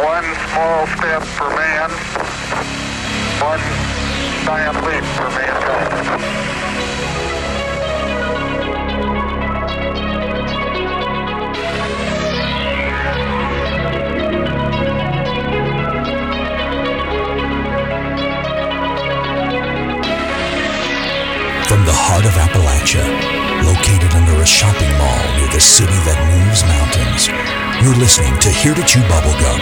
One small step for man, one giant leap for mankind. From the heart of Appalachia, located under a shopping mall near the city that moves mountains, you're listening to Here to Chew Bubblegum.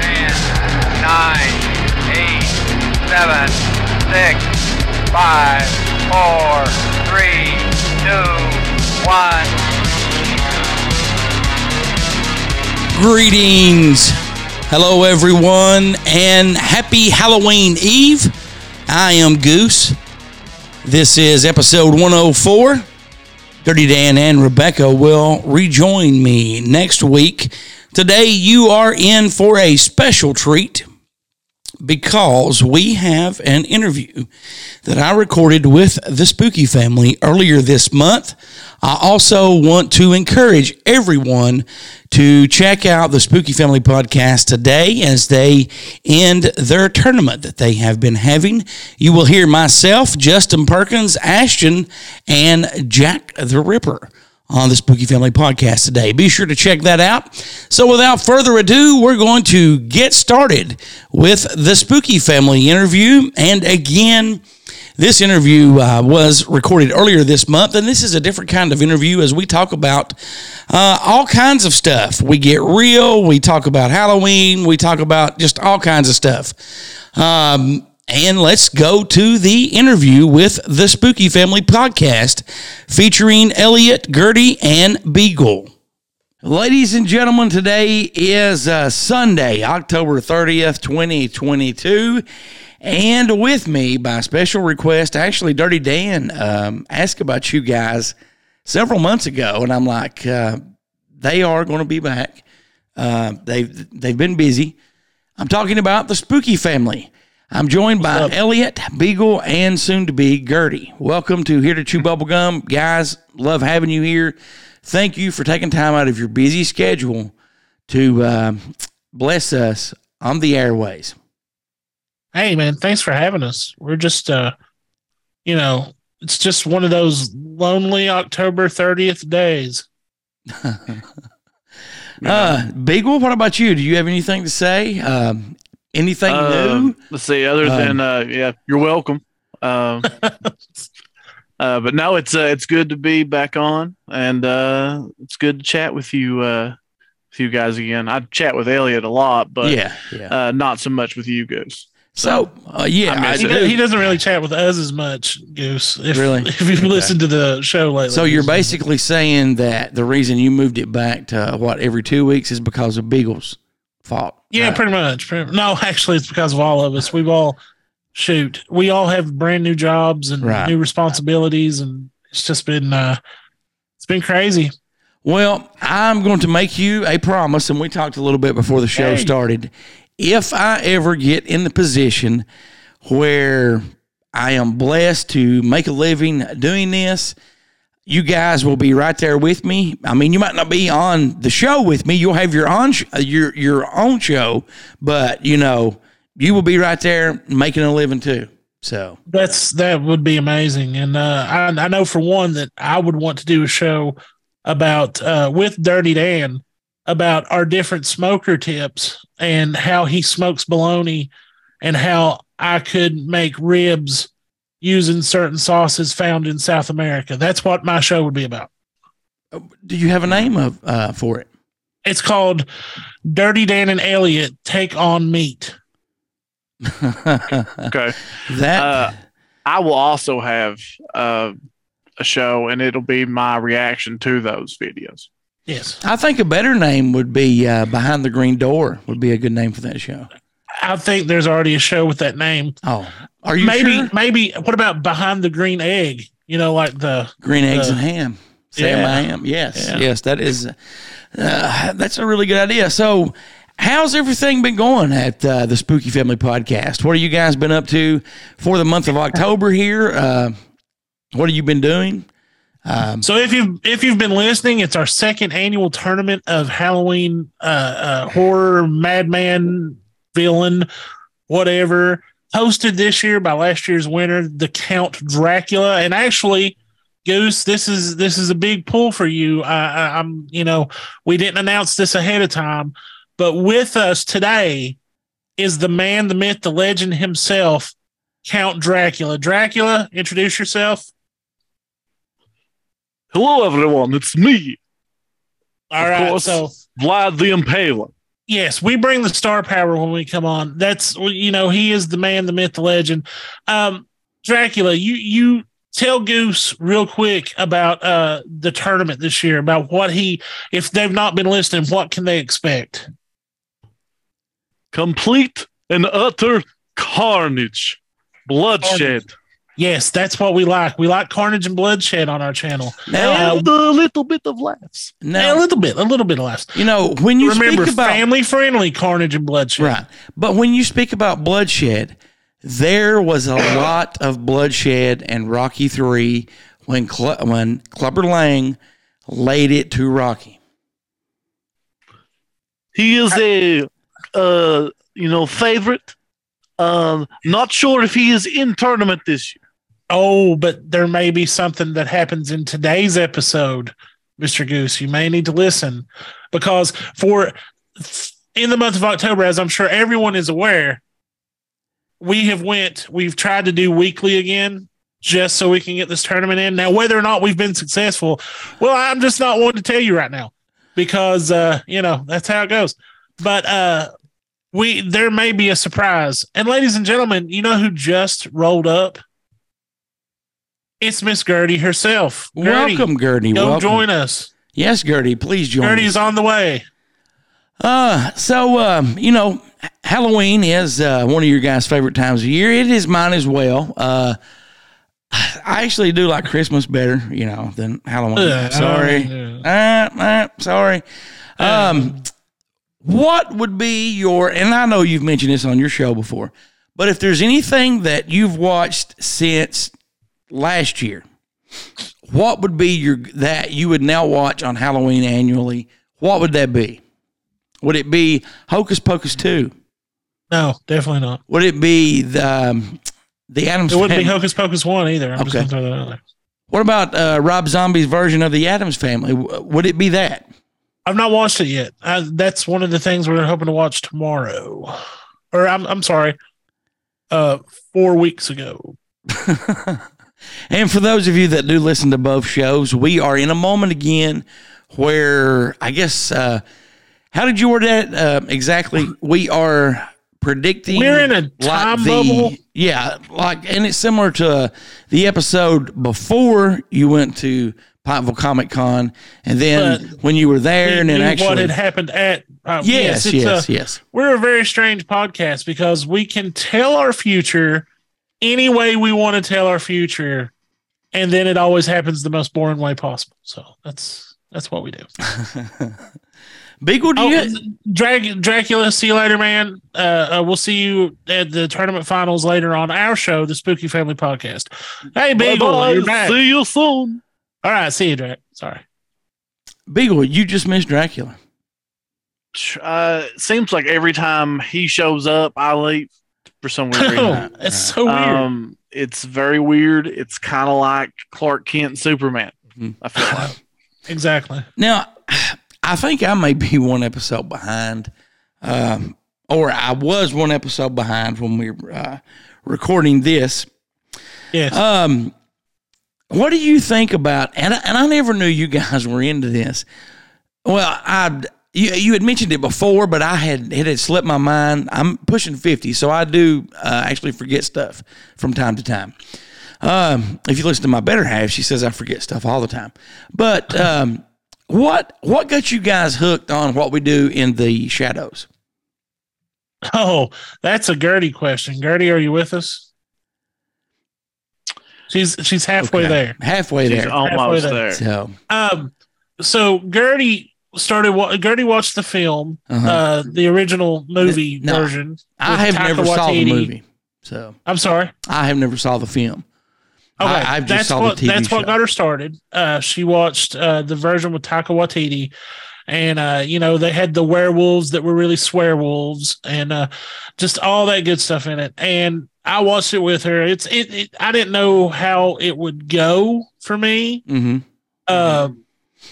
And 9, 8, 7, 6, 5, 4, 3, 2, 1. Greetings. Hello, everyone, and happy Halloween Eve. I am Goose. This is episode 104. Dirty Dan and Rebecca will rejoin me next week. Today, you are in for a special treat because we have an interview that I recorded with the Spooky Family earlier this month. I also want to encourage everyone to check out the Spooky Family podcast today as they end their tournament that they have been having. You will hear myself, Justin Perkins, Ashton, and Jack the Ripper on the Spooky Family podcast today. Be sure to check that out. So without further ado, we're going to get started with the Spooky Family interview. And again, this interview was recorded earlier this month, and this is a different kind of interview as we talk about all kinds of stuff. We get real, we talk about Halloween, we talk about just all kinds of stuff. And let's go to the interview with the Spooky Family podcast featuring Elliot, Gertie, and Beagle. Ladies and gentlemen, today is Sunday, October 30th, 2022. And with me, by special request, actually, Dirty Dan asked about you guys several months ago, and I'm like, they are going to be back. They've been busy. I'm talking about the Spooky Family. I'm joined by Elliot, Beagle, and soon-to-be Gertie. Welcome to Here to Chew Bubblegum. Guys, love having you here. Thank you for taking time out of your busy schedule to bless us on the airways. Hey, man, thanks for having us. We're just, it's just one of those lonely October 30th days. Beagle, what about you? Do you have anything to say? Anything new? Let's see, other than, you're welcome. But no, it's good to be back on, and it's good to chat with you guys again. I chat with Elliot a lot, but not so much with you, Goose. He doesn't really chat with us as much, Goose. If you've listened to the show lately. So you're basically saying that the reason you moved it back to every 2 weeks is because of Beagle's fault. Yeah, right. Pretty much. No, actually, it's because of all of us. We all have brand new jobs and new responsibilities, and it's just been it's been crazy. Well, I'm going to make you a promise, and we talked a little bit before the show started. If I ever get in the position where I am blessed to make a living doing this, you guys will be right there with me. I mean, you might not be on the show with me. You'll have your own show, but, you will be right there making a living too. So that would be amazing. And I know for one that I would want to do a show about with Dirty Dan about our different smoker tips and how he smokes bologna and how I could make ribs using certain sauces found in South America. That's what my show would be about. Do you have a name for it? It's called Dirty Dan and Elliot Take on Meat. Okay. That I will also have a show, and it'll be my reaction to those videos. Yes. I think a better name would be Behind the Green Door would be a good name for that show. I think there's already a show with that name. Oh, are you sure? Maybe. What about Behind the Green Egg? Like the green eggs and ham. Sam, I am. Yes. That is, that's a really good idea. So How's everything been going at the Spooky Family Podcast? What have you guys been up to for the month of October here? What have you been doing? So if you've been listening, it's our second annual tournament of Halloween horror, madman, villain, whatever, hosted this year by last year's winner, the Count Dracula. And actually, Goose, this is a big pull for you. I'm we didn't announce this ahead of time, but with us today is the man, the myth, the legend himself, Count Dracula. Dracula, introduce yourself. Hello, everyone. It's me. All right. Of course, so Vlad the Impaler. Yes, we bring the star power when we come on. That's, he is the man, the myth, the legend. Dracula, you tell Goose real quick about the tournament this year, about what if they've not been listening, what can they expect? Complete and utter carnage. Bloodshed. Carnage. Yes, that's what we like. We like carnage and bloodshed on our channel. Now, and a little bit of laughs. Now, a little bit of laughs. When you speak about family-friendly carnage and bloodshed, right? But when you speak about bloodshed, there was a lot of bloodshed in Rocky III when Clubber Lang laid it to Rocky. He is a favorite. Not sure if he is in tournament this year. Oh, but there may be something that happens in today's episode, Mr. Goose. You may need to listen because in the month of October, as I'm sure everyone is aware, we've tried to do weekly again just so we can get this tournament in. Now, whether or not we've been successful, well, I'm just not wanting to tell you right now because, that's how it goes. But, there may be a surprise. And ladies and gentlemen, you know who just rolled up? It's Miss Gertie herself. Gertie, welcome, Gertie. Join us. Yes, Gertie, please join us. Gertie's on the way. So Halloween is one of your guys' favorite times of year. It is mine as well. I actually do like Christmas better, than Halloween. Sorry. What would be and I know you've mentioned this on your show before, but if there's anything that you've watched since last year, what would be that you would now watch on Halloween annually? What would that be? Would it be Hocus Pocus 2? No, definitely not. Would it be the Addams Family? It wouldn't be Hocus Pocus 1 either. I'm just going to throw that out there. What about Rob Zombie's version of the Addams Family? Would it be that? I've not watched it yet. That's one of the things we're hoping to watch tomorrow. Or I'm sorry, 4 weeks ago. And for those of you that do listen to both shows, we are in a moment again where, I guess, how did you word that exactly? We are predicting. We're in a time bubble. And it's similar to the episode before you went to Comic-Con, and then when you were there, and then actually what had happened at yes. We're a very strange podcast because we can tell our future any way we want to tell our future, and then it always happens the most boring way possible. So that's what we do. Beagle, Dracula, see you later, man. We'll see you at the tournament finals later on our show, the Spooky Family Podcast. Hey, Beagle, bye-bye. You're back. See you soon. All right, see you, Drac. Sorry. Beagle, you just missed Dracula. Seems like every time he shows up, I leave for some weird reason. It's so weird. It's very weird. It's kind of like Clark Kent and Superman, I feel like. Exactly. Now, I think I may be one episode behind, or I was one episode behind when we were recording this. Yes. What do you think about, and I never knew you guys were into this. Well, you had mentioned it before, but it had slipped my mind. I'm pushing 50, so I do actually forget stuff from time to time. If you listen to my better half, she says I forget stuff all the time. But what got you guys hooked on What We Do in the Shadows? Oh, that's a Gertie question. Gertie, are you with us? She's halfway there. Almost there. So Gertie, Gertie watched the film, the original movie version. I have never saw the movie. So I'm sorry. I have never saw the film. Okay, I just saw the TV show. What got her started. She watched the version with Taika Waititi, and you know, they had the werewolves that were really swearwolves, and just all that good stuff in it. And I watched it with her. I didn't know how it would go for me,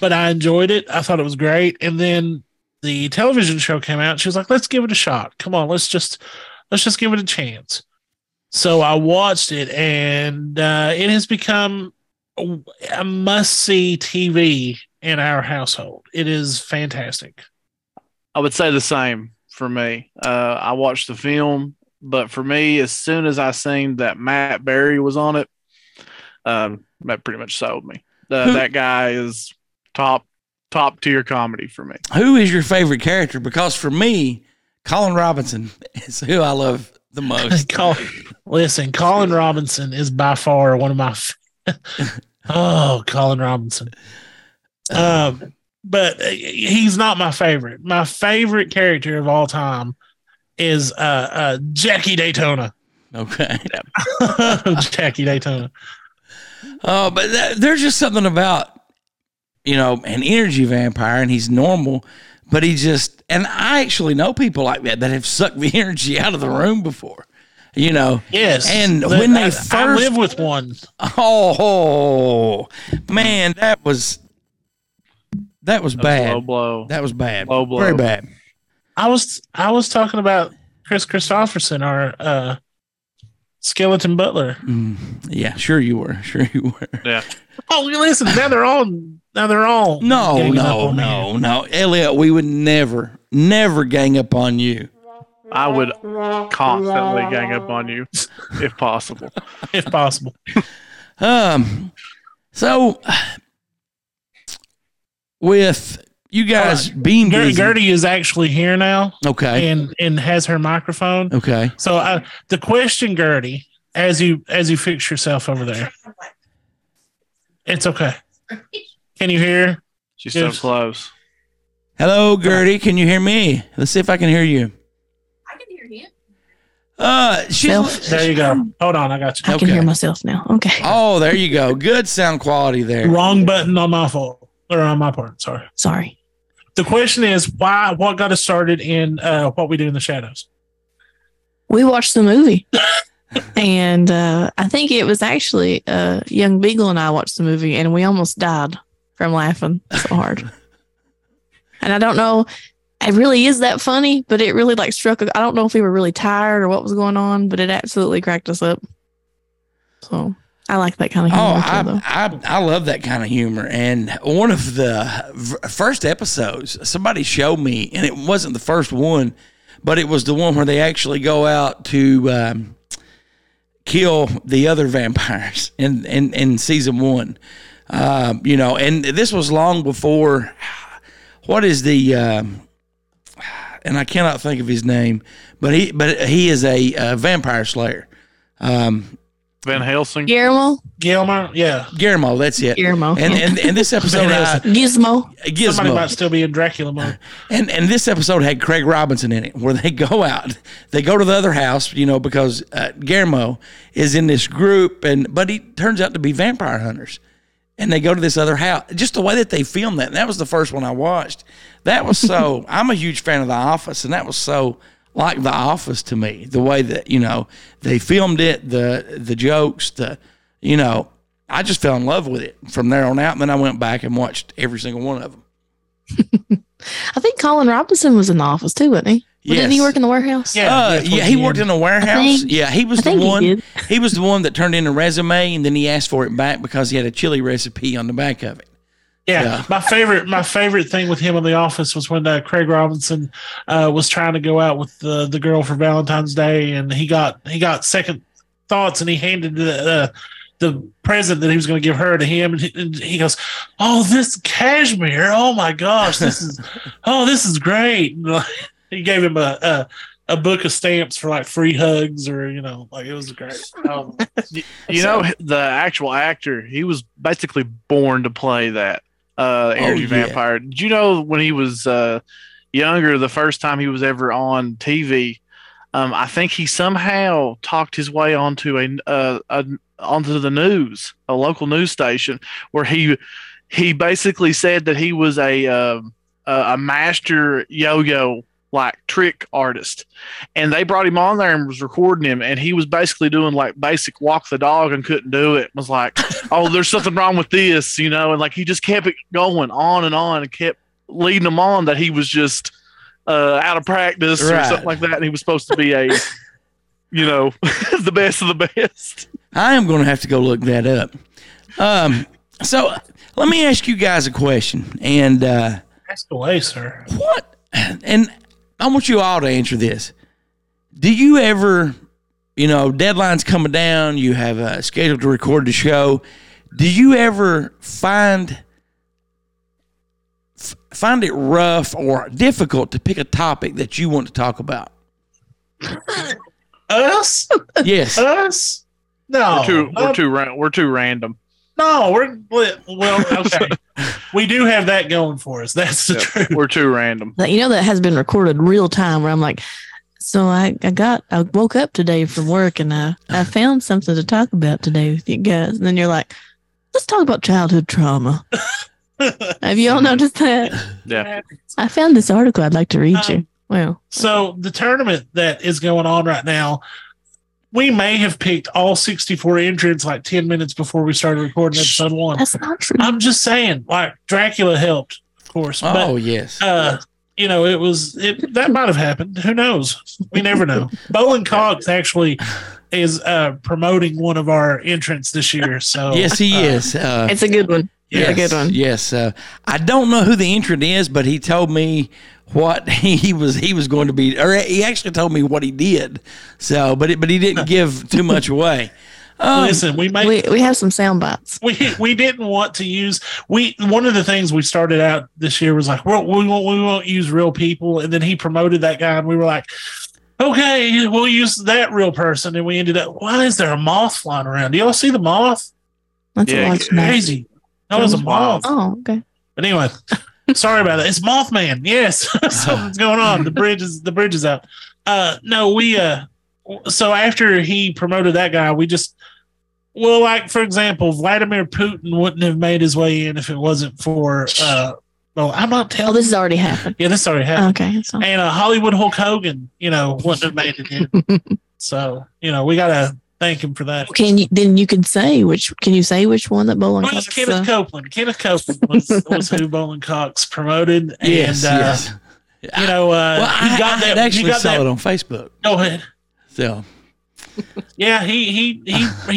but I enjoyed it. I thought it was great. And then the television show came out. She was like, "Let's give it a shot. Come on, let's just give it a chance." So I watched it, and it has become a must-see TV in our household. It is fantastic. I would say the same for me. I watched the film, but for me, as soon as I seen that Matt Berry was on it, that pretty much sold me. That guy is top tier comedy for me. Who is your favorite character? Because for me, Colin Robinson is who I love the most. Listen, Colin Robinson is by far one of my Colin Robinson. But he's not my favorite. My favorite character of all time is Jackie Daytona. Okay. Jackie Daytona. But there's just something about, you know, an energy vampire, and he's normal, but he just, and I actually know people like that have sucked the energy out of the room before, you know. Yes. And when they first. I live with one. Oh, man, that was bad. Low blow. That was bad. Low blow. Very bad. I was talking about Chris Christopherson, our skeleton butler. Yeah, sure you were. Yeah. Oh, listen, now they're all. No. Elliot, we would never gang up on you. I would constantly gang up on you if possible. So with you guys being busy. Gertie is actually here now. Okay. And has her microphone. Okay. So the question, Gertie, as you fix yourself over there. It's okay. Can you hear? She's so close. Hello, Gertie. Can you hear me? Let's see if I can hear you. I can hear you. There you go. Hold on. I got you. I can hear myself now. Okay. Oh, there you go. Good sound quality there. Wrong button on my fault. Or on my part. Sorry. The question is, what got us started in What We Do in the Shadows? We watched the movie. And I think it was actually young Beagle and I watched the movie, and we almost died from laughing so hard. And I don't know, it really is that funny, but it really struck. I don't know if we were really tired or what was going on, but it absolutely cracked us up. So I like that kind of humor. I love that kind of humor. And one of the first episodes, somebody showed me, and it wasn't the first one, but it was the one where they actually go out to kill the other vampires in season one. You know, and this was long before what is the and I cannot think of his name, but he is a vampire slayer. Van Helsing. Guillermo, yeah. Guillermo, that's it. Guillermo. And this episode Gizmo. Somebody might still be in Dracula mode. And this episode had Craig Robinson in it, where they go out. They go to the other house, you know, because Guillermo is in this group, but he turns out to be vampire hunters. And they go to this other house. Just the way that they filmed that, and that was the first one I watched. That was so I'm a huge fan of The Office, and that was so like The Office to me, the way that, you know, they filmed it, the jokes, you know, I just fell in love with it from there on out. And then I went back and watched every single one of them. I think Colin Robinson was in The Office too, wasn't he? Yes. Didn't he work in the warehouse? Yeah, he worked in a warehouse. Yeah, he was the one. He was the one that turned in a resume, and then he asked for it back because he had a chili recipe on the back of it. Yeah, my favorite thing with him in The Office was when Craig Robinson was trying to go out with the girl for Valentine's Day, and he got second thoughts, and he handed the present that he was going to give her to him, and he goes, "Oh, this cashmere! Oh my gosh, this is great!" He gave him a book of stamps for like free hugs, or you know, like it was great. You know, the actual actor, he was basically born to play that. energy vampire. Did you know when he was younger, the first time he was ever on TV, I think he somehow talked his way onto onto the news, a local news station, where he basically said that he was a master yo-yo like trick artist, and they brought him on there and was recording him, and he was basically doing like basic walk the dog and couldn't do it. Was like, oh, there's something wrong with this, you know, and like he just kept it going on and kept leading them on that he was just out of practice or something like that, and he was supposed to be a, you know, the best of the best. I am going to have to go look that up. So let me ask you guys a question, and ask away, sir. What? And I want you all to answer this. Do you ever, you know, deadline's coming down, you have a schedule to record the show. Do you ever find it rough or difficult to pick a topic that you want to talk about? Us? Yes. Us? No. We're too random. No, okay. We do have that going for us. That's the truth. We're too random. You know, that has been recorded real time where I'm like, so I woke up today from work and I found something to talk about today with you guys. And then you're like, let's talk about childhood trauma. Have you all noticed that? Yeah. I found this article I'd like to read you. Well, so the tournament that is going on right now, we may have picked all 64 entrants like 10 minutes before we started recording episode one. That's not true. I'm just saying, like, Dracula helped, of course. Oh, but, yes. You know, that might have happened. Who knows? We never know. Bowen Cox actually is promoting one of our entrants this year. So yes, he is. It's a good one. Yes, it's a good one. Yes. I don't know who the entrant is, but he told me what he was going to be, or he actually told me what he did. So, but he didn't give too much away. Listen, we have some sound bites. We didn't want to use one of the things we started out this year was like, we won't use real people, and then he promoted that guy, and we were like, okay, we'll use that real person, and we ended up. Why is there a moth flying around? Do y'all see the moth? That's crazy. That was a moth. Oh, okay. But anyway. Sorry about that. It's Mothman. Yes, something's going on. The bridge is out. No, we. So after he promoted that guy, we just. Well, like for example, Vladimir Putin wouldn't have made his way in if it wasn't for. Well, I'm not telling. Oh, this has already happened. Yeah, this already happened. Okay. So. And Hollywood Hulk Hogan, you know, wouldn't have made it in. So you know, we gotta thank him for that. Can you say which one that Bowen Cox? Kenneth Copeland. Kenneth Copeland was who Bowen Cox promoted. Yes, and you know, I actually saw it on Facebook. Go ahead. So yeah, he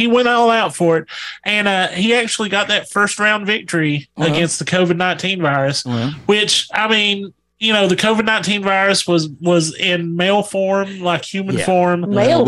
went all out for it, and he actually got that first round victory against the COVID-19 virus, which I mean. You know, the COVID-19 virus was in male form, like human form. Male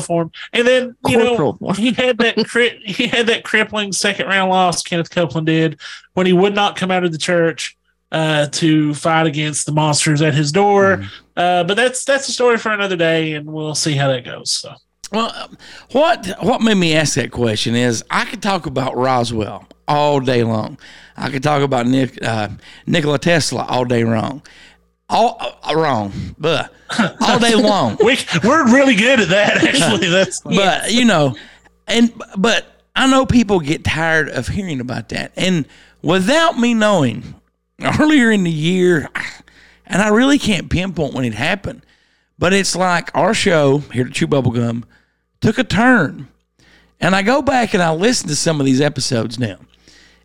form. And then, you know, he had that crippling second round loss, Kenneth Copeland did, when he would not come out of the church to fight against the monsters at his door. But that's a story for another day, and we'll see how that goes. So. Well, what made me ask that question is I could talk about Roswell all day long. I could talk about Nikola Tesla all day long. All day long. We're really good at that, actually. But, you know, but I know people get tired of hearing about that. And without me knowing, earlier in the year, and I really can't pinpoint when it happened, but it's like our show, Here to Chew Bubblegum, took a turn. And I go back and I listen to some of these episodes now.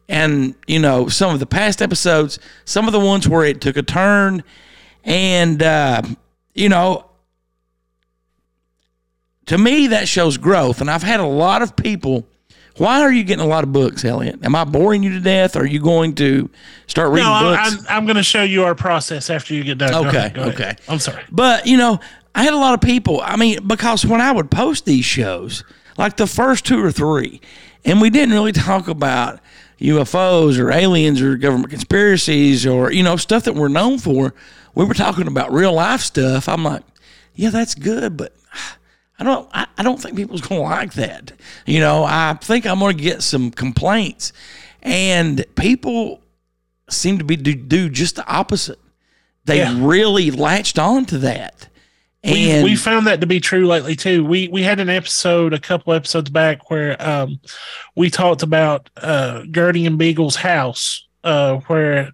And, you know, some of the past episodes, some of the ones where it took a turn. And, you know, to me, that shows growth. And I've had a lot of people. Why are you getting a lot of books, Elliot? Am I boring you to death? Are you going to start reading books? I'm going to show you our process after you get done. Okay, go ahead. I'm sorry. But, you know, I had a lot of people. I mean, because when I would post these shows, like the first two or three, and we didn't really talk about UFOs or aliens or government conspiracies or, you know, stuff that we're known for. We were talking about real life stuff. I'm like, yeah, that's good, but I don't think people's going to like that. You know, I think I'm going to get some complaints. And people seemed to be do just the opposite. They really latched on to that. And we found that to be true lately too. We had an episode a couple episodes back where we talked about Gertie and Beagle's house where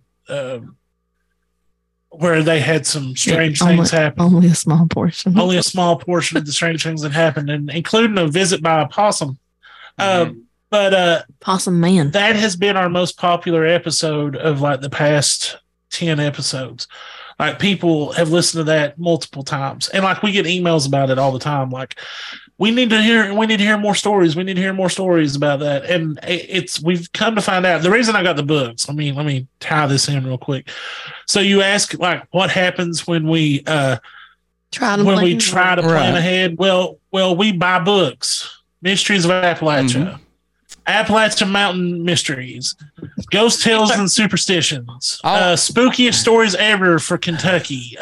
they had some strange things happen. Only a small portion. Only a small portion of the strange things that happened, and including a visit by a possum. But Possum Man. That has been our most popular episode of like the past 10 episodes. Like people have listened to that multiple times, and like we get emails about it all the time. Like we need to hear more stories. We need to hear more stories about that. And we've come to find out the reason I got the bugs. Let me tie this in real quick. So you ask like what happens when we try to plan ahead. Well, we buy books. Mysteries of Appalachia. Mm-hmm. Appalachian Mountain Mysteries, Ghost Tales and Superstitions, Spookiest Stories Ever for Kentucky,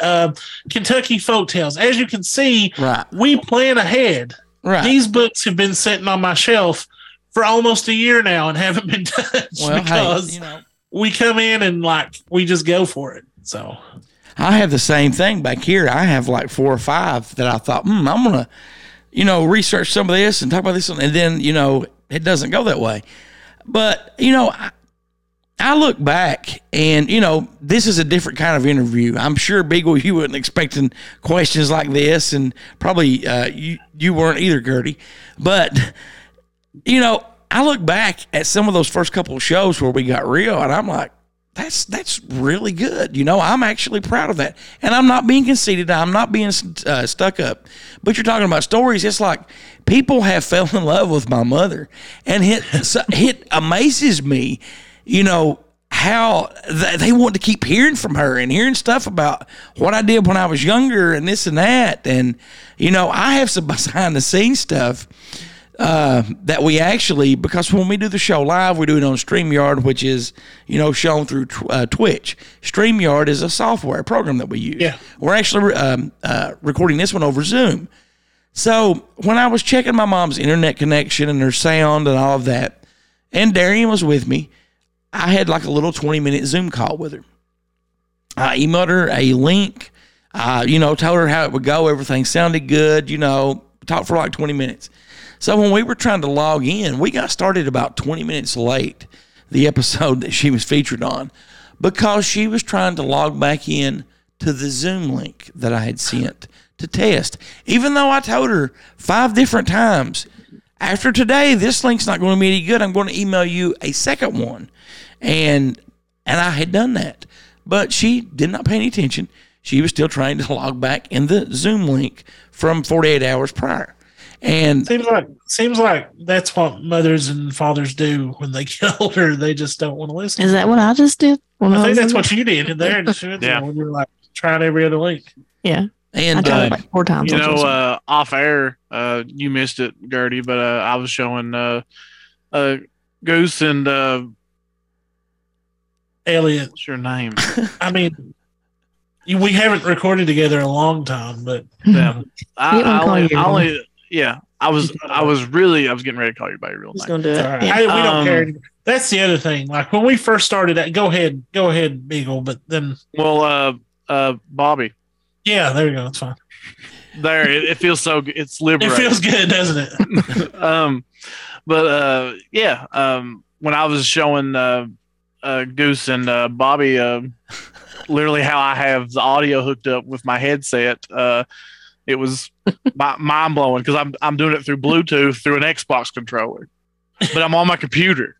Kentucky Folk Tales. As you can see, we plan ahead. Right. These books have been sitting on my shelf for almost a year now and haven't been touched because we come in and like we just go for it. So I have the same thing back here. I have like 4 or 5 that I thought, I'm going to, research some of this and talk about this. And then, it doesn't go that way. But, I look back and, this is a different kind of interview. I'm sure, Beagle, you weren't expecting questions like this, and probably you weren't either, Gertie. But, I look back at some of those first couple of shows where we got real, and I'm like, that's really good. I'm actually proud of that. And I'm not being conceited. I'm not being stuck up. But you're talking about stories. It's like people have fell in love with my mother. And it amazes me, how they want to keep hearing from her and hearing stuff about what I did when I was younger and this and that. And, I have some behind-the-scenes stuff that we actually, because when we do the show live, we do it on StreamYard, which is, shown through Twitch. StreamYard is a software program that we use. Yeah. We're actually recording this one over Zoom. So when I was checking my mom's internet connection and her sound and all of that, and Darian was with me, I had like a little 20-minute Zoom call with her. I emailed her a link, told her how it would go. Everything sounded good, talked for like 20 minutes. So when we were trying to log in, we got started about 20 minutes late, the episode that she was featured on, because she was trying to log back in to the Zoom link that I had sent to test. Even though I told her 5 different times, after today, this link's not going to be any good. I'm going to email you a second one. And I had done that. But she did not pay any attention. She was still trying to log back in the Zoom link from 48 hours prior. And seems like that's what mothers and fathers do when they get older. They just don't want to listen. Is that what I just did? I think that's what you did in there. When you're like trying every other link. Yeah. And I tried it like 4 times. Off air, you missed it, Gertie, but I was showing Goose and Elliot. What's your name? We haven't recorded together in a long time, but I was getting ready to call you by your real name. We don't care. That's the other thing. Like when we first started that, go ahead, Beagle. But then, Bobby. Yeah, there you go. It's fine. There, it feels so good. It's liberating. It feels good, doesn't it? When I was showing Goose and Bobby, literally how I have the audio hooked up with my headset, it was mind blowing because I'm doing it through Bluetooth through an Xbox controller, but I'm on my computer.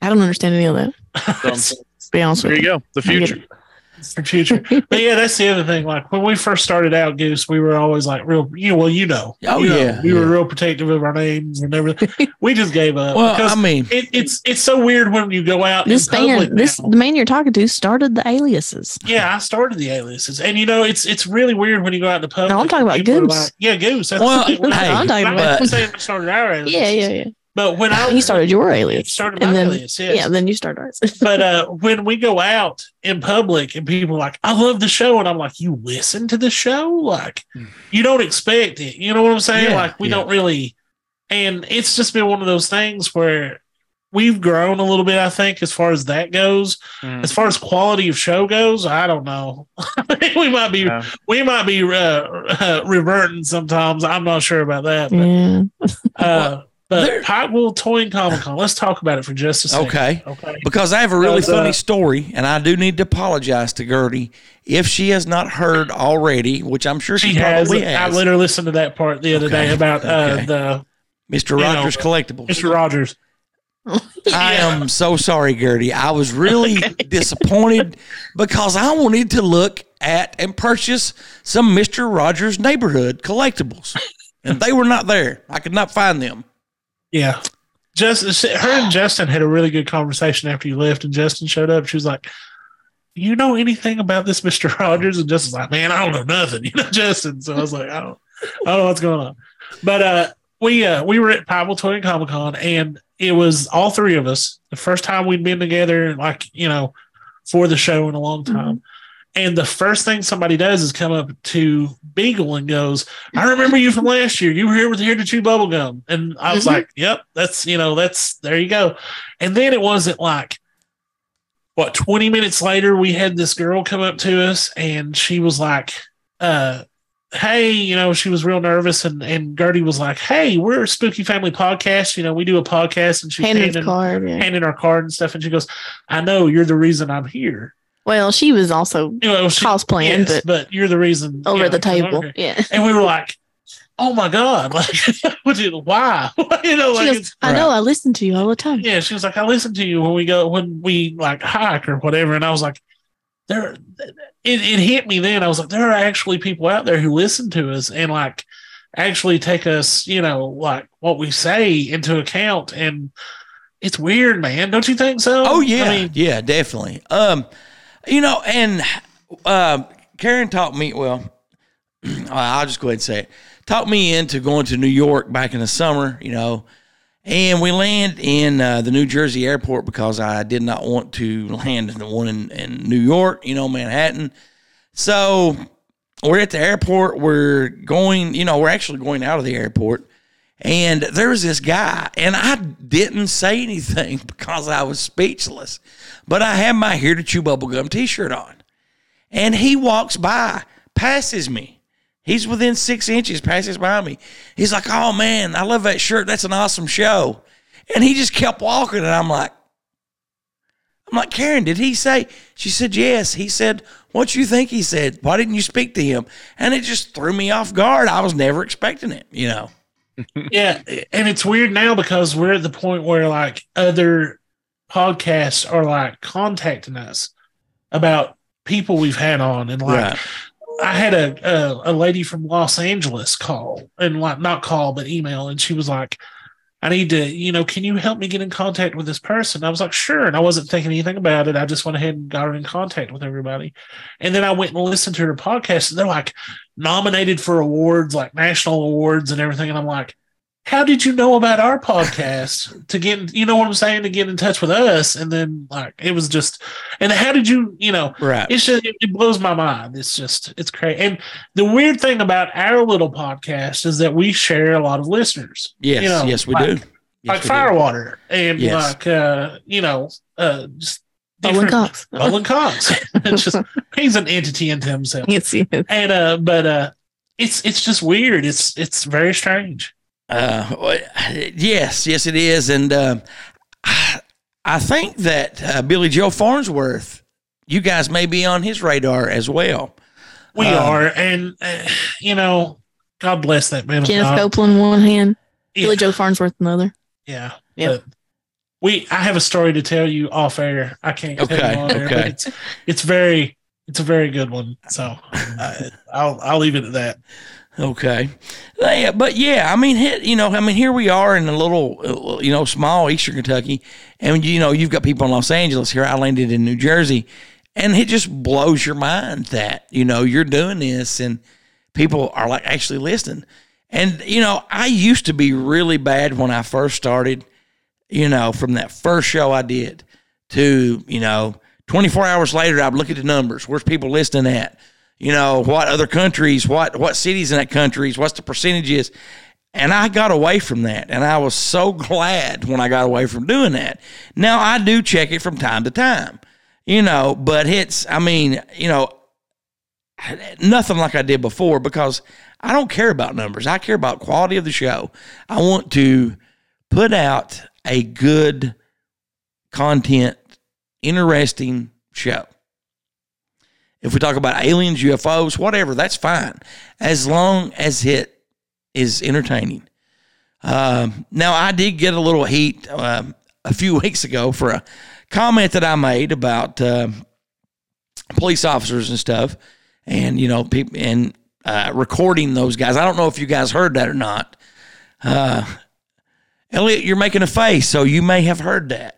I don't understand any of that. So, be honest with you. There you go. The future. It's the future. But yeah, that's the other thing. Like when we first started out, Goose, we were always like real. We were real protective of our names and everything. We just gave up. Well, it's so weird when you go out. The man you're talking to started the aliases. Yeah, I started the aliases, and it's really weird when you go out in the public. No, I'm talking about Goose. Like, yeah, Goose. That's I'm talking about. I'm saying we started our aliases. Yeah. But when you started your alias, alias, yes. Yeah, then you started ours. But when we go out in public and people are like, I love the show, and I'm like, you listen to the show? Like, you don't expect it. You know what I'm saying? Yeah, like, we don't really. And it's just been one of those things where we've grown a little bit, I think, as far as that goes. As far as quality of show goes, I don't know. we might be reverting sometimes. I'm not sure about that. But, but Powell Toy and Comic-Con, let's talk about it for just a second. Okay. Because I have a really funny story, and I do need to apologize to Gertie if she has not heard already, which I'm sure she probably has. I literally listened to that part the other day about the Mr. Rogers collectibles. Mr. Rogers. I am so sorry, Gertie. I was really disappointed because I wanted to look at and purchase some Mr. Rogers neighborhood collectibles, and they were not there. I could not find them. Yeah. Her and Justin had a really good conversation after you left, and Justin showed up. She was like, "Do you know anything about this Mr. Rogers?" And Justin's like, "Man, I don't know nothing." You know, Justin. So I was like, I don't know what's going on. But we were at Powell Toy and Comic-Con, and it was all three of us. The first time we'd been together, like, you know, for the show in a long time. And the first thing somebody does is come up to Beagle and goes, "I remember you from last year. You were here with Here to Chew Bubblegum." And I was like, "Yep, that's there you go." And then it wasn't like, 20 minutes later, we had this girl come up to us, and she was like, "Hey," she was real nervous, and Gertie was like, "Hey, we're a Spooky Family podcast. We do a podcast," and she handed our card and stuff, and she goes, "I know, you're the reason I'm here." Well, she was also cosplaying, yes, but you're the reason the table, yeah. And we were like, "Oh my God, why?" She goes, "I know, I listen to you all the time." Yeah, she was like, "I listen to you when we hike or whatever," and I was like, It hit me then. I was like, there are actually people out there who listen to us and actually take us, what we say into account. And it's weird, man. Don't you think so? Oh yeah. I mean, yeah, definitely. Karen taught me, I'll just go ahead and say it. Taught me into going to New York back in the summer, and we land in the New Jersey airport because I did not want to land in the one in New York, Manhattan. So we're at the airport. We're going, we're actually going out of the airport. And there was this guy, and I didn't say anything because I was speechless. But I had my Here to Chew Bubblegum t-shirt on. And he walks by, passes me. He's within 6 inches, passes by me. He's like, "Oh, man, I love that shirt. That's an awesome show." And he just kept walking, and I'm like, "Karen, did he say?" She said, "Yes." He said, "What you think he said? Why didn't you speak to him?" And it just threw me off guard. I was never expecting it, Yeah, and it's weird now because we're at the point where, other podcasts are, contacting us about people we've had on and, Right. I had a lady from Los Angeles call and not call, but email. And she was like, "I need to, can you help me get in contact with this person?" I was like, "Sure." And I wasn't thinking anything about it. I just went ahead and got her in contact with everybody. And then I went and listened to her podcast, and they're nominated for awards, national awards and everything. And I'm like, how did you know about our podcast to get, to get in touch with us? And then it was just, and how did you, right. It's just, it blows my mind. It's just, it's crazy. And the weird thing about our little podcast is that we share a lot of listeners. Yes. Yes, we do. Yes, Firewater and just Bowen Cox. Bowen Cox. It's just, he's an entity unto himself. Yes, he is. And, it's just weird. It's very strange. Yes, it is. And I think that Billy Joe Farnsworth, you guys may be on his radar as well. We are. And, God bless that man. Kenneth Copeland, one hand. Yeah. Billy Joe Farnsworth, another. Yeah. Yeah. I have a story to tell you off air. I can't tell you on air. But it's a very good one. So I'll leave it at that. Okay. But yeah, here we are in a little, small Eastern Kentucky. And, you've got people in Los Angeles here. I landed in New Jersey, and it just blows your mind that, you're doing this and people are actually listening. And, I used to be really bad when I first started, from that first show I did to, 24 hours later, I'd look at the numbers. Where's people listening at? What other countries, what cities in that countries, what's the percentages. And I got away from that, and I was so glad when I got away from doing that. Now, I do check it from time to time, you know, but it's, I mean, you know, nothing like I did before because I don't care about numbers. I care about quality of the show. I want to put out a good content, interesting show. If we talk about aliens, UFOs, whatever, that's fine, as long as it is entertaining. Now, I did get a little heat a few weeks ago for a comment that I made about police officers and stuff, and, you know, people and recording those guys. I don't know if you guys heard that or not. Elliot, you're making a face, so you may have heard that.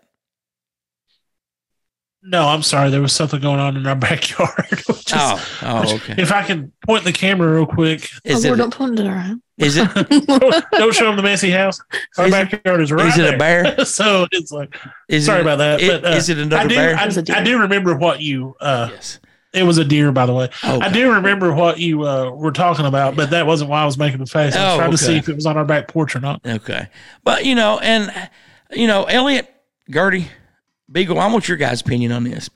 No, I'm sorry. There was something going on in our backyard. Okay. If I can point the camera real quick. Don't point it around. Is it? Don't show them the messy house. Our backyard is right there. Is it a bear? So it's like, sorry about that. Is it another bear? I do remember what you... yes. It was a deer, by the way. Okay. I do remember what you were talking about, but that wasn't why I was making the face. I was trying to see if it was on our back porch or not. Okay. But, you know, Elliot, Gertie, Beagle, I want your guys' opinion on this.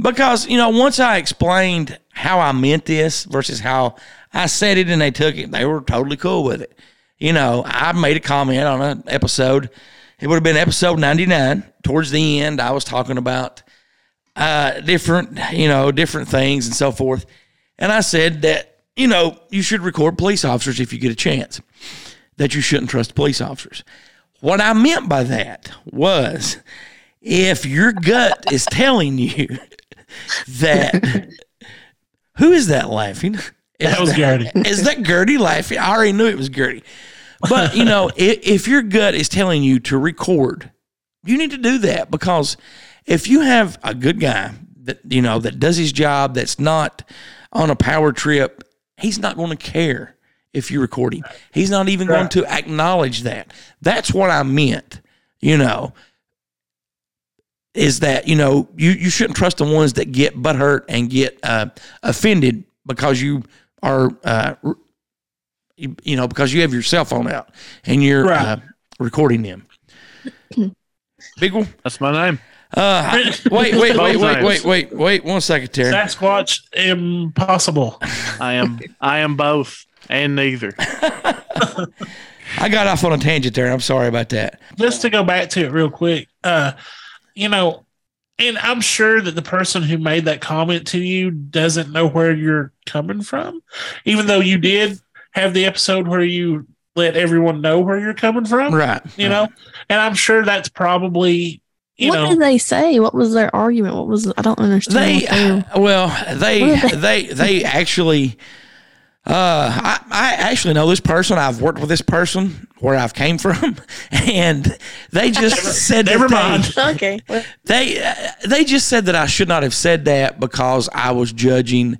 Because, you know, once I explained how I meant this versus how I said it and they took it, they were totally cool with it. You know, I made a comment on an episode. It would have been episode 99. Towards the end, I was talking about different things and so forth. And I said that, you know, you should record police officers if you get a chance, that you shouldn't trust police officers. What I meant by that was if your gut is telling you that, who is that laughing? That was Gertie. Is that Gertie laughing? I already knew it was Gertie. But, you know, if your gut is telling you to record, you need to do that, because if you have a good guy that, you know, that does his job, that's not on a power trip, he's not going to care if you record him. He's not even going to acknowledge that. That's what I meant, you know, is that, you know, you shouldn't trust the ones that get butthurt and get offended because you are, you know, because you have your cell phone out and you're recording them. Beagle? That's my name. Wait 1 second, Terry. Sasquatch, impossible. I am both and neither. I got off on a tangent there. I'm sorry about that. Just to go back to it real quick, you know, and I'm sure that the person who made that comment to you doesn't know where you're coming from, even though you did have the episode where you let everyone know where you're coming from. Right. You know, and I'm sure that's probably... What did they say? What was their argument? I don't understand. They actually, I actually know this person. I've worked with this person where I've came from, and they just said, "Never mind." Okay. They just said that I should not have said that because I was judging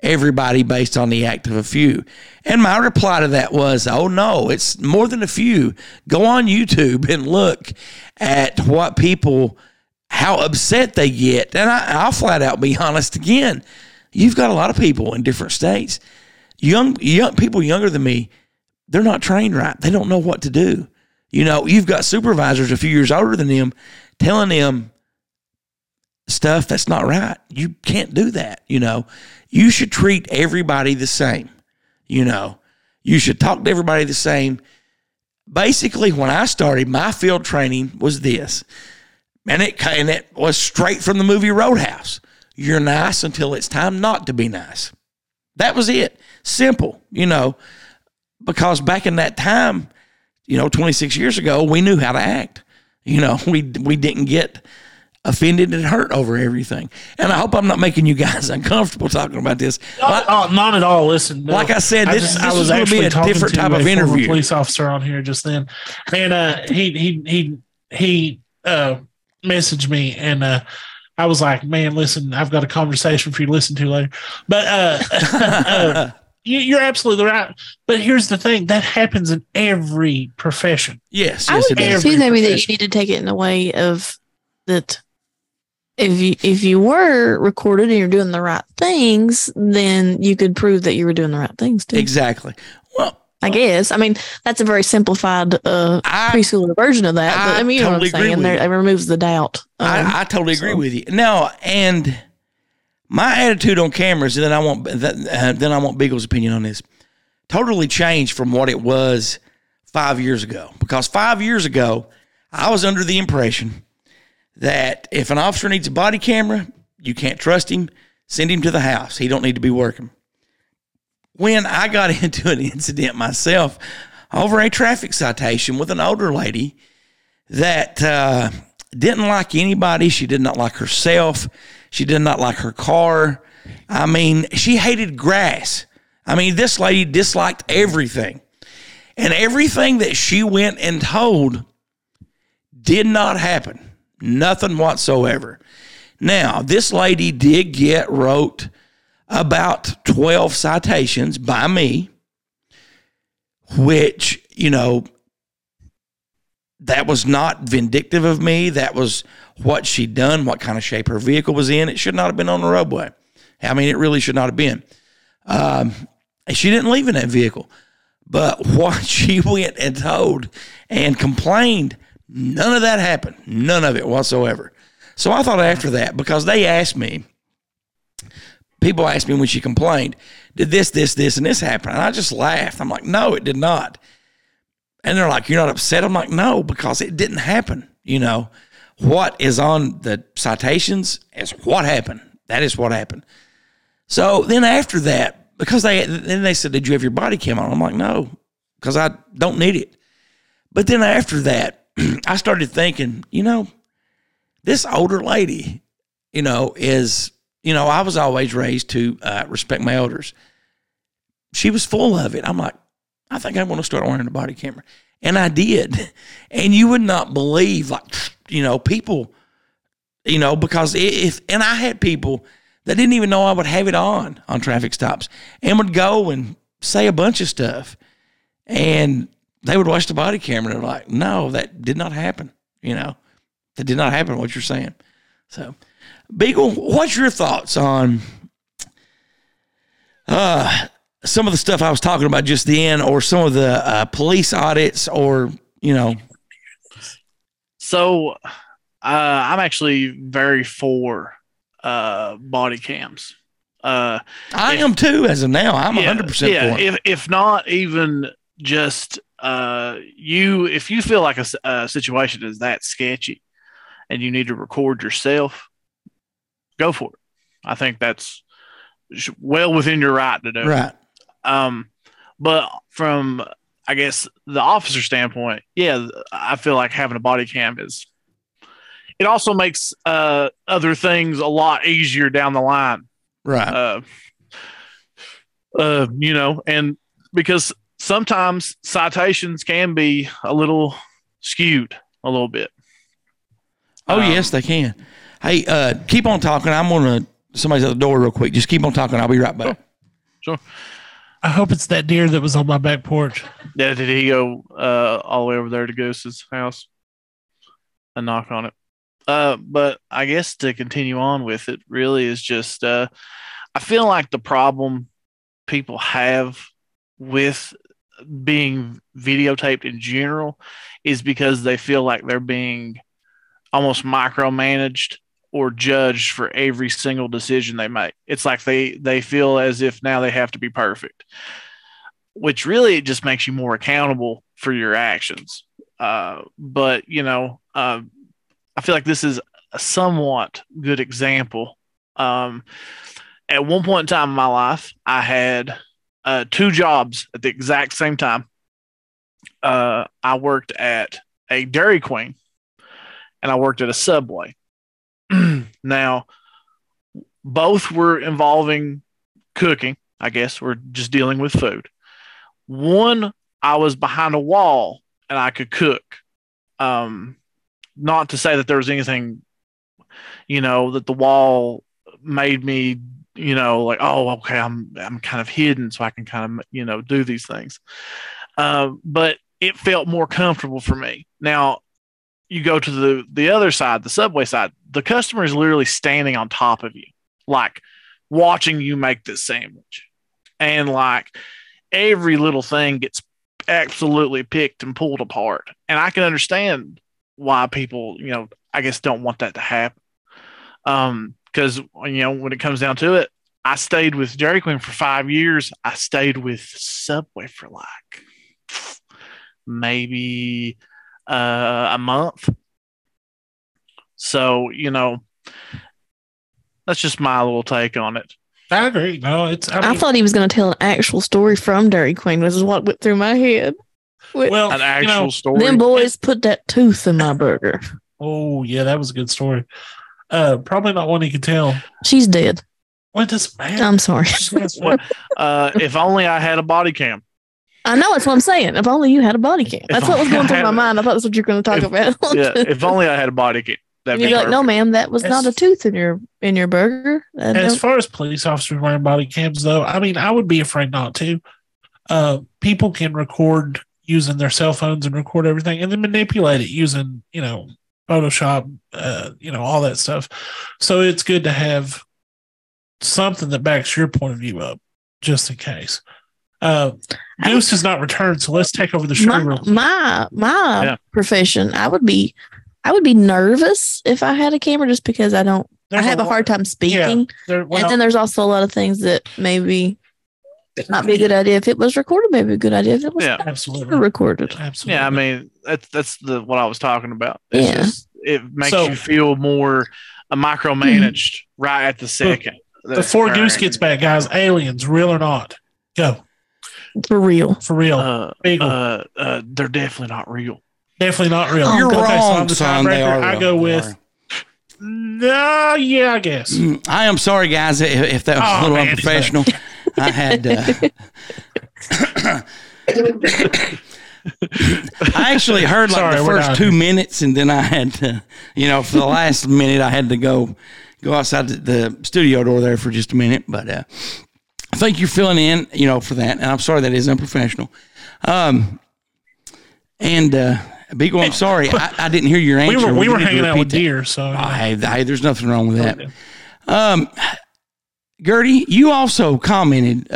everybody based on the act of a few. And my reply to that was, oh no, it's more than a few. Go on YouTube and look at what people, how upset they get. And I'll flat out be honest again. You've got a lot of people in different states. Young people younger than me, they're not trained right. They don't know what to do. You know, you've got supervisors a few years older than them telling them stuff that's not right. You can't do that. You know, you should treat everybody the same. You know, you should talk to everybody the same. Basically, when I started, my field training was this, and it was straight from the movie Roadhouse. You're nice until it's time not to be nice. That was it. Simple, you know, because back in that time, you know, 26 years ago, we knew how to act. You know, we didn't get offended and hurt over everything. And I hope I'm not making you guys uncomfortable talking about this. Not at all. Listen, no. Like I said, this was going to be a different type of interview. Police officer on here just then, and he messaged me, and I was like, man, listen, I've got a conversation for you to listen to later. But you're absolutely right. But here's the thing: that happens in every profession. Yes, it does. I would assume that you need to take it in the way of that. If you were recorded and you're doing the right things, then you could prove that you were doing the right things too. Exactly. Well, I guess. I mean, that's a very simplified preschooler version of that. But, I mean, you totally know what I'm saying? It removes the doubt. I totally agree with you. No, and my attitude on cameras, and then I want Beagle's opinion on this, totally changed from what it was 5 years ago. Because 5 years ago, I was under the impression that if an officer needs a body camera, you can't trust him. Send him to the house. He don't need to be working. When I got into an incident myself over a traffic citation with an older lady that didn't like anybody. She did not like herself. She did not like her car. I mean, she hated grass. I mean, this lady disliked everything. And everything that she went and told did not happen. Nothing whatsoever. Now, this lady did get wrote about 12 citations by me, which, you know, that was not vindictive of me. That was what she'd done, what kind of shape her vehicle was in. It should not have been on the roadway. I mean, it really should not have been. She didn't leave in that vehicle. But what she went and told and complained, none of that happened. None of it whatsoever. So I thought after that, because they asked me, people asked me when she complained, did this, and this happen? And I just laughed. I'm like, no, it did not. And they're like, you're not upset? I'm like, no, because it didn't happen. You know, what is on the citations is what happened. That is what happened. So then after that, because they said, did you have your body cam on? I'm like, no, because I don't need it. But then after that, I started thinking, you know, this older lady, you know, is, you know, I was always raised to respect my elders. She was full of it. I'm like, I think I want to start wearing a body camera. And I did. And you would not believe, like, you know, people, you know, because and I had people that didn't even know I would have it on traffic stops and would go and say a bunch of stuff. And they would watch the body camera and they're like, no, that did not happen, you know. That did not happen, what you're saying. So, Beagle, what's your thoughts on some of the stuff I was talking about just then, or some of the police audits, or, you know? So, I'm actually very for body cams. I am too, as of now. I'm 100% for it. If not even just if you feel like a situation is that sketchy, and you need to record yourself, go for it. I think that's well within your right to do. Right. But from, I guess, the officer standpoint, yeah, I feel like having a body cam is. It also makes other things a lot easier down the line. Right. You know, and because sometimes citations can be a little skewed, a little bit. Oh, yes, they can. Hey, keep on talking. Somebody's at the door real quick. Just keep on talking. I'll be right back. Sure. I hope it's that deer that was on my back porch. Yeah, did he go all the way over there to Goose's house and knock on it? But I guess to continue on with it really is just, I feel like the problem people have with being videotaped in general is because they feel like they're being almost micromanaged or judged for every single decision they make. It's like they feel as if now they have to be perfect, which really just makes you more accountable for your actions. But, you know, I feel like this is a somewhat good example. At one point in time in my life, I had two jobs at the exact same time. I worked at a Dairy Queen, and I worked at a Subway. Now, both were involving cooking, I guess. We're just dealing with food. One, I was behind a wall, and I could cook. Not to say that there was anything, you know, that the wall made me, you know, like, oh, okay, I'm kind of hidden, so I can kind of, you know, do these things. But it felt more comfortable for me. Now, you go to the other side, the Subway side, the customer is literally standing on top of you, like watching you make this sandwich. And like every little thing gets absolutely picked and pulled apart. And I can understand why people, you know, I guess don't want that to happen. Because, you know, when it comes down to it, I stayed with Dairy Queen for 5 years. I stayed with Subway for like maybe a month. So, you know, that's just my little take on it. I agree. No, it's. I thought he was going to tell an actual story from Dairy Queen, which is what went through my head. Well, an actual story. Them boys put that tooth in my burger. Oh, yeah, that was a good story. Probably not one he could tell. She's dead. What does matter? I'm sorry. If only I had a body cam. I know, that's what I'm saying. If only you had a body cam. That's what was going through my mind. I thought that's what you're going to talk about. Yeah, if only I had a body cam. That'd be perfect. Like, no, ma'am, that was not a tooth in your burger. As far as police officers wearing body cams, though, I mean, I would be afraid not to. People can record using their cell phones and record everything, and then manipulate it using, you know, Photoshop, you know, all that stuff. So it's good to have something that backs your point of view up, just in case. Goose has not returned, so let's take over the show. My profession, I would be nervous if I had a camera, just because I have a hard time speaking. Yeah, and then there's also a lot of things that maybe not be a good idea if it was recorded. Maybe a good idea if it was not absolutely recorded. Absolutely. Yeah, I mean that's what I was talking about. It's just, it makes you feel more micromanaged right at the second. Before Goose gets back, guys, aliens, real or not, go for real. Beagle. They're definitely not real. Definitely not real. Oh, you're wrong, son. They are real. I go with, no, yeah, I guess. I am sorry, guys, if that was a little unprofessional. I had... I actually heard the first 2 minutes, and then I had to, you know, for the last minute, I had to go outside the studio door there for just a minute. But I think you're filling in, you know, for that. And I'm sorry, that is unprofessional. Beagle, I'm sorry. I didn't hear your answer. We were hanging out with deer, so. There's nothing wrong with that. Gertie, you also commented.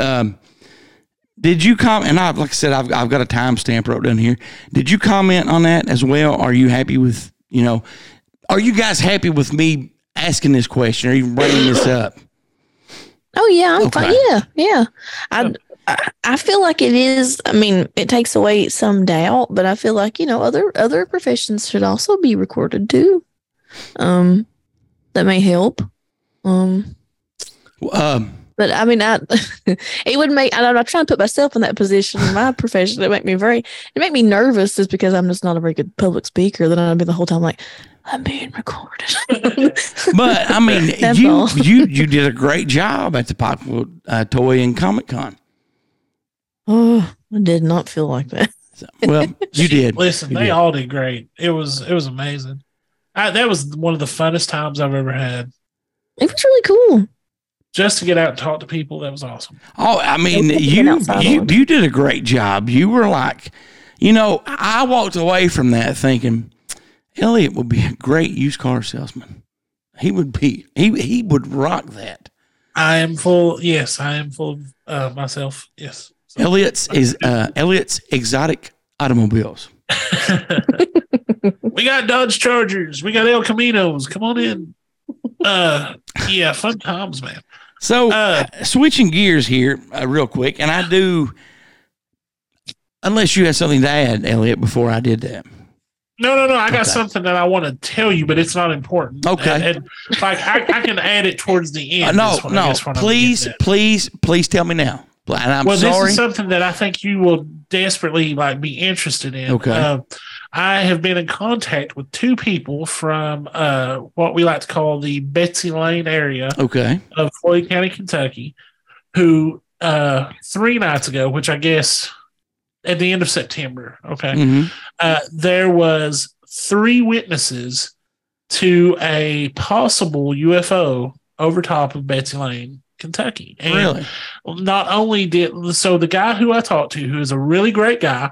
Did you comment? And like I said, I've got a timestamp wrote down here. Did you comment on that as well? Are you happy with, you know, are you guys happy with me asking this question or even bringing this up? Oh, yeah. I'm fine. Yeah. I feel like it is. I mean, it takes away some doubt, but I feel like, you know, other professions should also be recorded too. That may help. But I mean, it would make. I don't know. I try and put myself in that position in my profession. It make me nervous, just because I'm just not a very good public speaker. Then I'd be the whole time like, I'm being recorded. But I mean, you did a great job at the Powell Toy and Comic-Con. Oh, I did not feel like that. Well, you did. Listen, they all did great. It was amazing. That was one of the funnest times I've ever had. It was really cool. Just to get out and talk to people, that was awesome. Oh, I mean, you did a great job. You were like, you know, I walked away from that thinking Elliot would be a great used car salesman. He would rock that. I am full of myself. Yes. Elliot's exotic automobiles. We got Dodge Chargers. We got El Caminos. Come on in. Yeah, fun times, man. So switching gears here real quick, and I do, unless you had something to add, Elliot, before I did that. No. I got something that I want to tell you, but it's not important. Okay. And like I can add it towards the end. Please tell me now. And I'm sorry. This is something that I think you will desperately be interested in. Okay. I have been in contact with two people from what we like to call the Betsy Lane area of Floyd County, Kentucky, who 3 nights ago, which I guess at the end of September, there was 3 witnesses to a possible UFO over top of Betsy Lane, Kentucky. And really? Not only the guy who I talked to, who is a really great guy,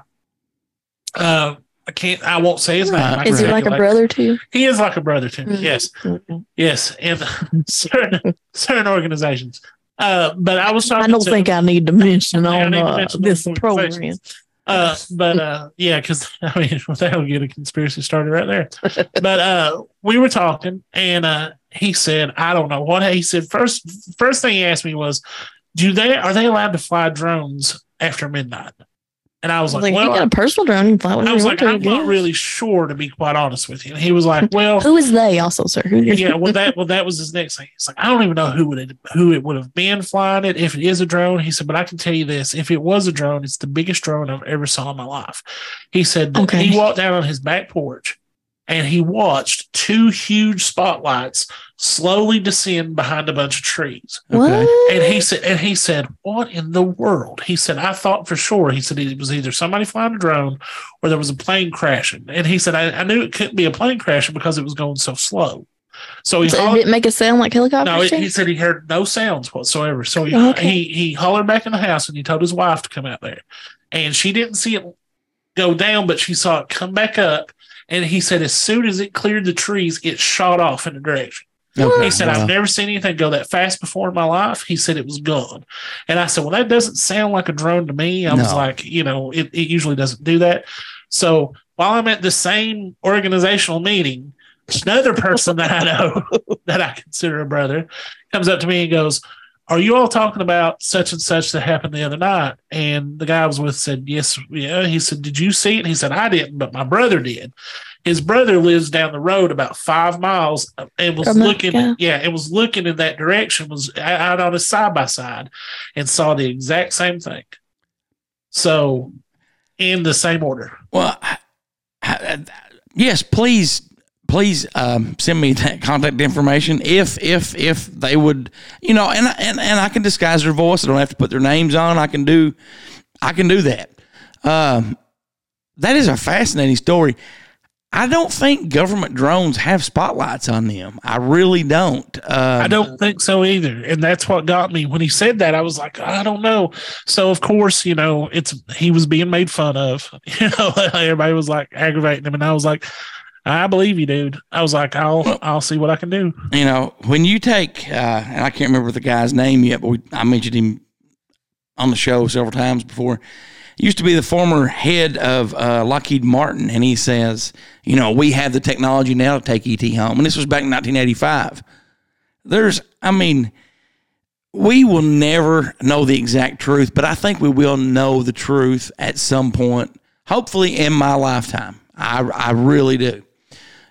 I won't say his name. Is he like a brother to you? He is like a brother to me. Mm-hmm. Yes. Mm-hmm. Yes. And certain organizations. But I was talking to him. I don't think I need to mention on this program. Yeah, because I mean, that'll get a conspiracy started right there. But we were talking, and he said, I don't know what he said. First thing he asked me was, are they allowed to fly drones after midnight? And I was like, well, you got a personal drone and fly whenever you want to. I was like, I'm not really sure, to be quite honest with you. And he was like, well, who is they also, sir? Yeah, well, that was his next thing. He's like, I don't even know who it would have been flying it if it is a drone. He said, but I can tell you this: if it was a drone, it's the biggest drone I've ever saw in my life. He said that he walked down on his back porch and he watched two huge spotlights slowly descend behind a bunch of trees. Okay. And he said, what in the world? He said, I thought for sure. He said it was either somebody flying a drone or there was a plane crashing. And he said, I knew it couldn't be a plane crashing because it was going so slow. So he did it make a sound like helicopter? No, he said he heard no sounds whatsoever. So he hollered back in the house and he told his wife to come out there. And she didn't see it go down, but she saw it come back up. And he said as soon as it cleared the trees, it shot off in the direction. Okay. He said, I've never seen anything go that fast before in my life. He said it was gone. And I said, well, that doesn't sound like a drone to me. I was like, it usually doesn't do that. So while I'm at the same organizational meeting, another person that I know that I consider a brother comes up to me and goes, are you all talking about such and such that happened the other night? And the guy I was with said, yes. Yeah. He said, did you see it? And he said, I didn't, but my brother did. His brother lives down the road about 5 miles and was looking in that direction, was out on his side by side and saw the exact same thing. So in the same order. Well, yes, please send me that contact information if they would, and I can disguise their voice. I don't have to put their names on. I can do that. That is a fascinating story. I don't think government drones have spotlights on them. I really don't. I don't think so either. And that's what got me when he said that. I was like, I don't know. So of course, he was being made fun of. Everybody was like aggravating him, and I was like, I believe you, dude. I was like, I'll see what I can do. When you take, and I can't remember the guy's name yet, but I mentioned him on the show several times before. He used to be the former head of Lockheed Martin, and he says, we have the technology now to take E.T. home. And this was back in 1985. We will never know the exact truth, but I think we will know the truth at some point, hopefully in my lifetime. I really do.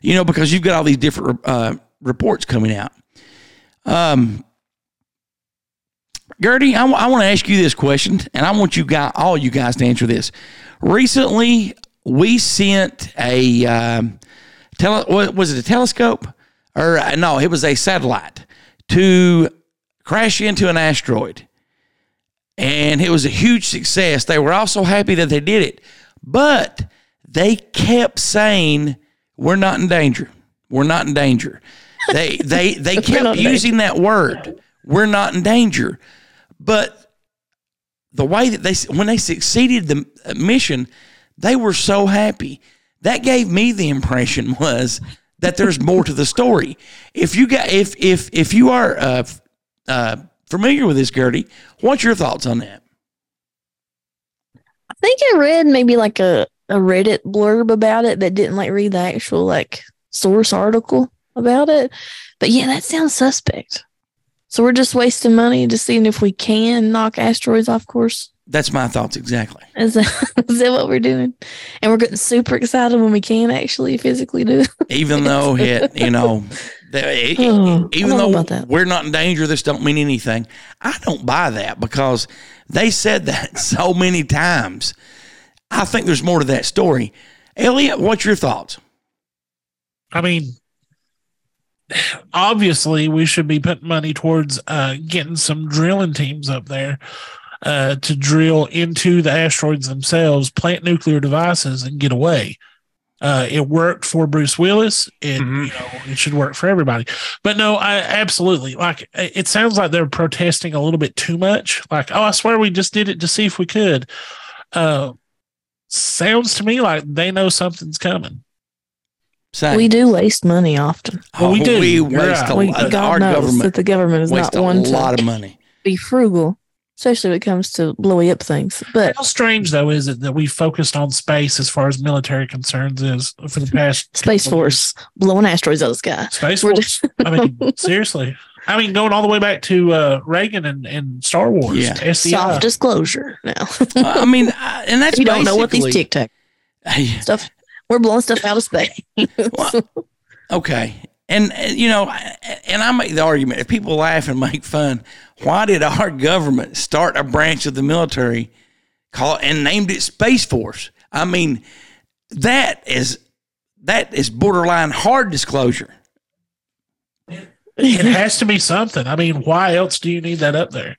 Because you've got all these different reports coming out. Gertie, I want to ask you this question, and I want all you guys to answer this. Recently, we sent a telescope? Or no, it was a satellite to crash into an asteroid. And it was a huge success. They were all so happy that they did it. But they kept saying, we're not in danger. We're not in danger. They kept using that word. We're not in danger. But the way that when they succeeded the mission, they were so happy. That gave me the impression was that there's more to the story. If you are familiar with this, Gertie, what's your thoughts on that? I think I read maybe like a Reddit blurb about it, but didn't read the actual source article about it. But yeah, that sounds suspect. So we're just wasting money to seeing if we can knock asteroids off course. That's my thoughts exactly. Is that what we're doing? And we're getting super excited when we can actually physically do it. Even though we're not in danger, this don't mean anything. I don't buy that because they said that so many times. I think there's more to that story. Elliot, what's your thoughts? Obviously, we should be putting money towards getting some drilling teams up there to drill into the asteroids themselves, plant nuclear devices, and get away. It worked for Bruce Willis, and it should work for everybody. But no, I absolutely it sounds like they're protesting a little bit too much. Like, oh, I swear we just did it to see if we could. Sounds to me like they know something's coming. Same. We do waste money often. Oh, we do. We waste a lot. God knows that the government is not one to be frugal. especially when it comes to blowing up things. But how strange, though, is it that we focused on space as far as military concerns is for the past... Space Force, blowing asteroids out of the sky. Space Force. I mean, seriously. I mean, going all the way back to Reagan and Star Wars. Yeah. Soft disclosure now. I mean, and that's you don't know what these Tic Tac stuff... We're blowing stuff out of space. Well, okay. And, you know, and I make the argument, if people laugh and make fun, why did our government start a branch of the military and named it Space Force? I mean, that is borderline hard disclosure. It has to be something. I mean, why else do you need that up there?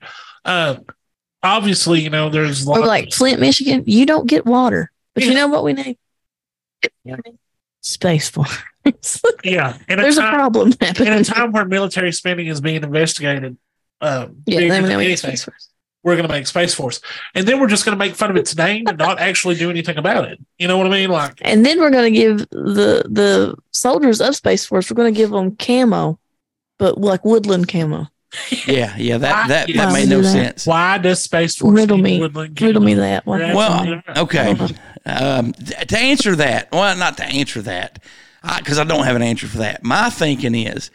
Obviously, you know, there's lots like Flint, Michigan, you don't get water. But you know what we need? Space Force. Yeah, and there's a problem happening. In a time where military spending is being investigated, we're going to make Space Force, and then we're just going to make fun of its name and not actually do anything about it. You know what I mean? Like, and then we're going to give the soldiers of Space Force. We're going to give them camo, but like woodland camo. Yeah, that made no sense. Why does Space Force riddle me that one? Well, okay. To answer that, well, not to answer that, because I don't have an answer for that. My thinking is,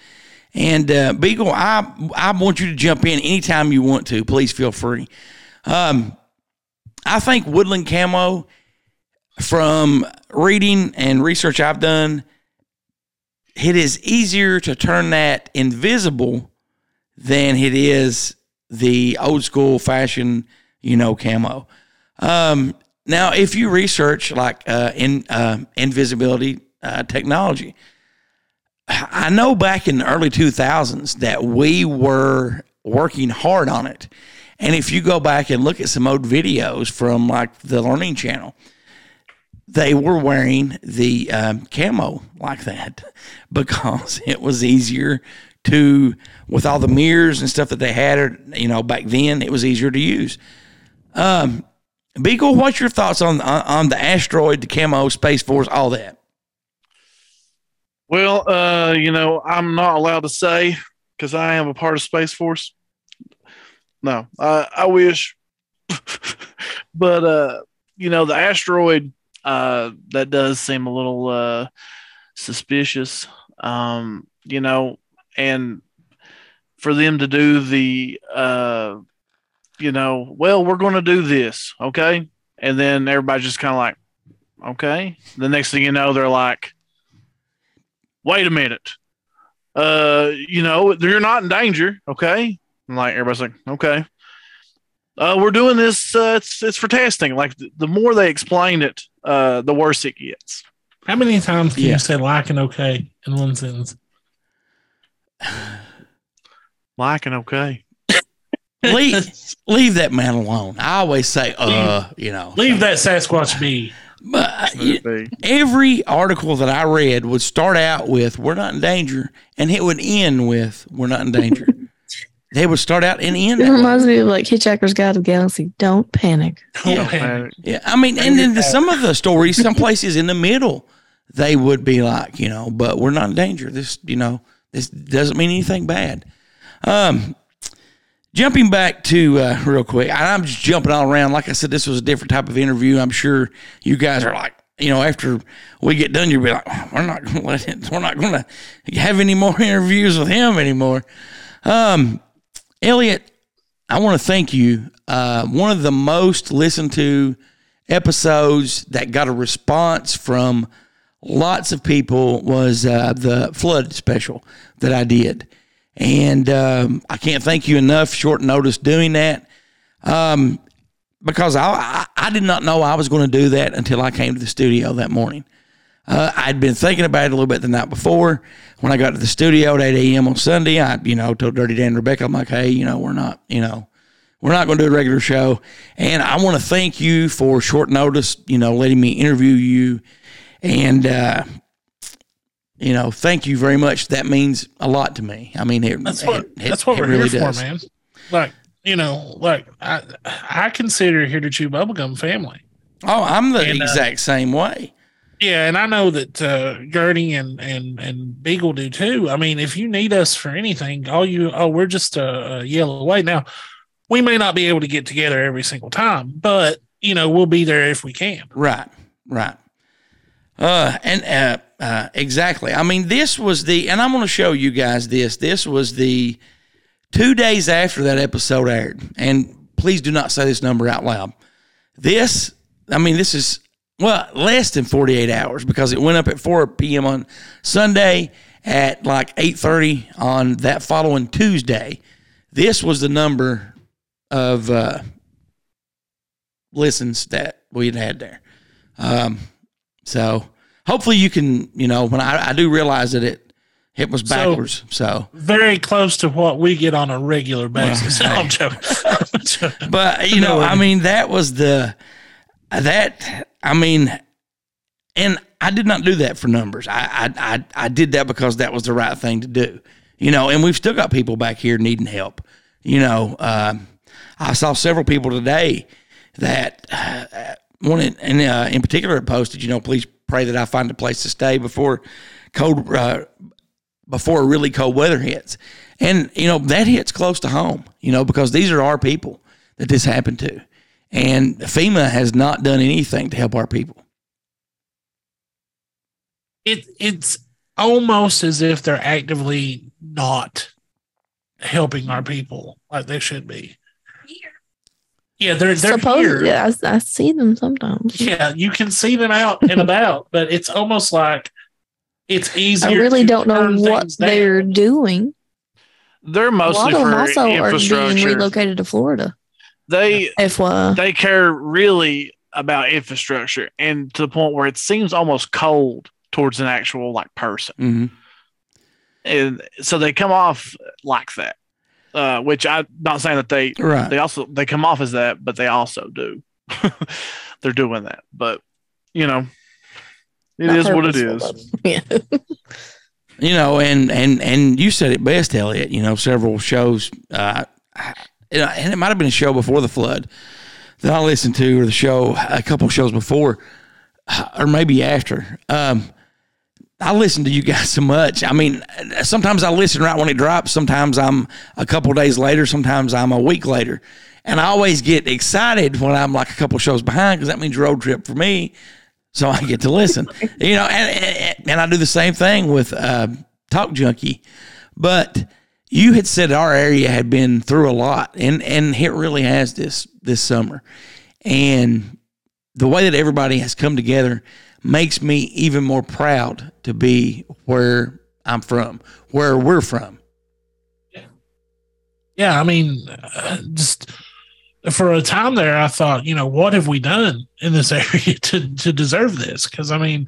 and Beagle, I want you to jump in anytime you want to. Please feel free. I think woodland camo, from reading and research I've done, it is easier to turn that invisible than it is the old school fashion, you know, camo. Now, if you research like invisibility technology, I know back in the early 2000s that we were working hard on it. And if you go back and look at some old videos from like the Learning Channel, they were wearing the camo like that because it was easier to, with all the mirrors and stuff that they had, you know, back then, it was easier to use. Beagle, what's your thoughts on the asteroid, the camo, Space Force, all that? Well, you know, I'm not allowed to say because I am a part of Space Force. No, I wish. But, you know, the asteroid, that does seem a little suspicious, you know, and for them to do the, you know, well, we're going to do this, okay? And then everybody's just kind of like, okay. The next thing you know, they're like, wait a minute. You know, you're not in danger, okay? And like, everybody's like, okay. We're doing this, it's for testing. Like, the more they explain it, the worse it gets. How many times can you say like and okay in one sentence? Like and okay. Leave that man alone. I always say, you know. Leave that Sasquatch be. But every article that I read would start out with, we're not in danger, and it would end with, we're not in danger. They would start out and end. It reminds me of like Hitchhiker's Guide to the Galaxy. Don't panic. Don't panic. Yeah, I mean, and then some of the stories, some places in the middle, they would be like, you know, but we're not in danger. This, you know, this doesn't mean anything bad. Jumping back to real quick, I'm just jumping all around. Like I said, this was a different type of interview. I'm sure you guys are like, you know, after we get done, you'll be like, oh, we're not going to let it. We're not going to have any more interviews with him anymore. Elliot, I want to thank you. One of the most listened to episodes that got a response from lots of people was the flood special that I did. And I can't thank you enough, short notice, doing that, because I did not know I was going to do that until I came to the studio that morning. I'd been thinking about it a little bit the night before. When I got to the studio at 8 a.m. on Sunday, I, you know, told Dirty Dan and Rebecca, I'm like, hey, we're not going to do a regular show. And I want to thank you for short notice, you know, letting me interview you. And, you know, thank you very much. That means a lot to me. I mean, that's what we're really here for, man. Like, you know, like I consider Here to Chew Bubblegum family. Oh, I'm the exact same way. Yeah, and I know that Gertie and Beagle do too. I mean, if you need us for anything, we're just a yell away now. we may not be able to get together every single time, but you know, we'll be there if we can. Right. Right. Exactly. I mean, this was the, and I'm going to show you guys this. This was the 2 days after that episode aired. And please do not say this number out loud. This, I mean, this is, well, less than 48 hours because it went up at 4 p.m. on Sunday at like 8:30 on that following Tuesday. This was the number of listens that we had there. So hopefully you can, you know, when I do realize that it was backwards. So very close to what we get on a regular basis. Well, I'm joking. But, you know, I mean, that was the, that, I mean, and I did not do that for numbers. I did that because that was the right thing to do, you know, and we've still got people back here needing help. You know, I saw several people today that wanted, and in particular it posted, you know, please pray that I find a place to stay before really cold weather hits. And, you know, that hits close to home, you know, because these are our people that this happened to. And FEMA has not done anything to help our people. It's almost as if they're actively not helping our people like they should be. Yeah, they're here. Yeah, I see them sometimes. Yeah, you can see them out and about, but it's almost like it's easier. I really don't know what they're doing. They're mostly for infrastructure. Are being relocated to Florida. They care really about infrastructure, and to the point where it seems almost cold towards an actual like person, mm-hmm. and so they come off like that. Which I'm not saying that they right. they come off as that, but they also do. They're doing that, but you know, it not is what it is. Yeah. You know, and you said it best, Elliot. You know, several shows, and it might have been a show before the flood that I listened to, or the show a couple shows before, or maybe after. I listen to you guys so much. I mean, sometimes I listen right when it drops. Sometimes I'm a couple days later. Sometimes I'm a week later. And I always get excited when I'm like a couple shows behind because that means road trip for me. So I get to listen, you know, and I do the same thing with Talk Junkie. But you had said our area had been through a lot, and it really has this summer. And the way that everybody has come together makes me even more proud to be where I'm from, where we're from. Yeah. Yeah. I mean, just for a time there, I thought, you know, what have we done in this area to deserve this? Cause I mean,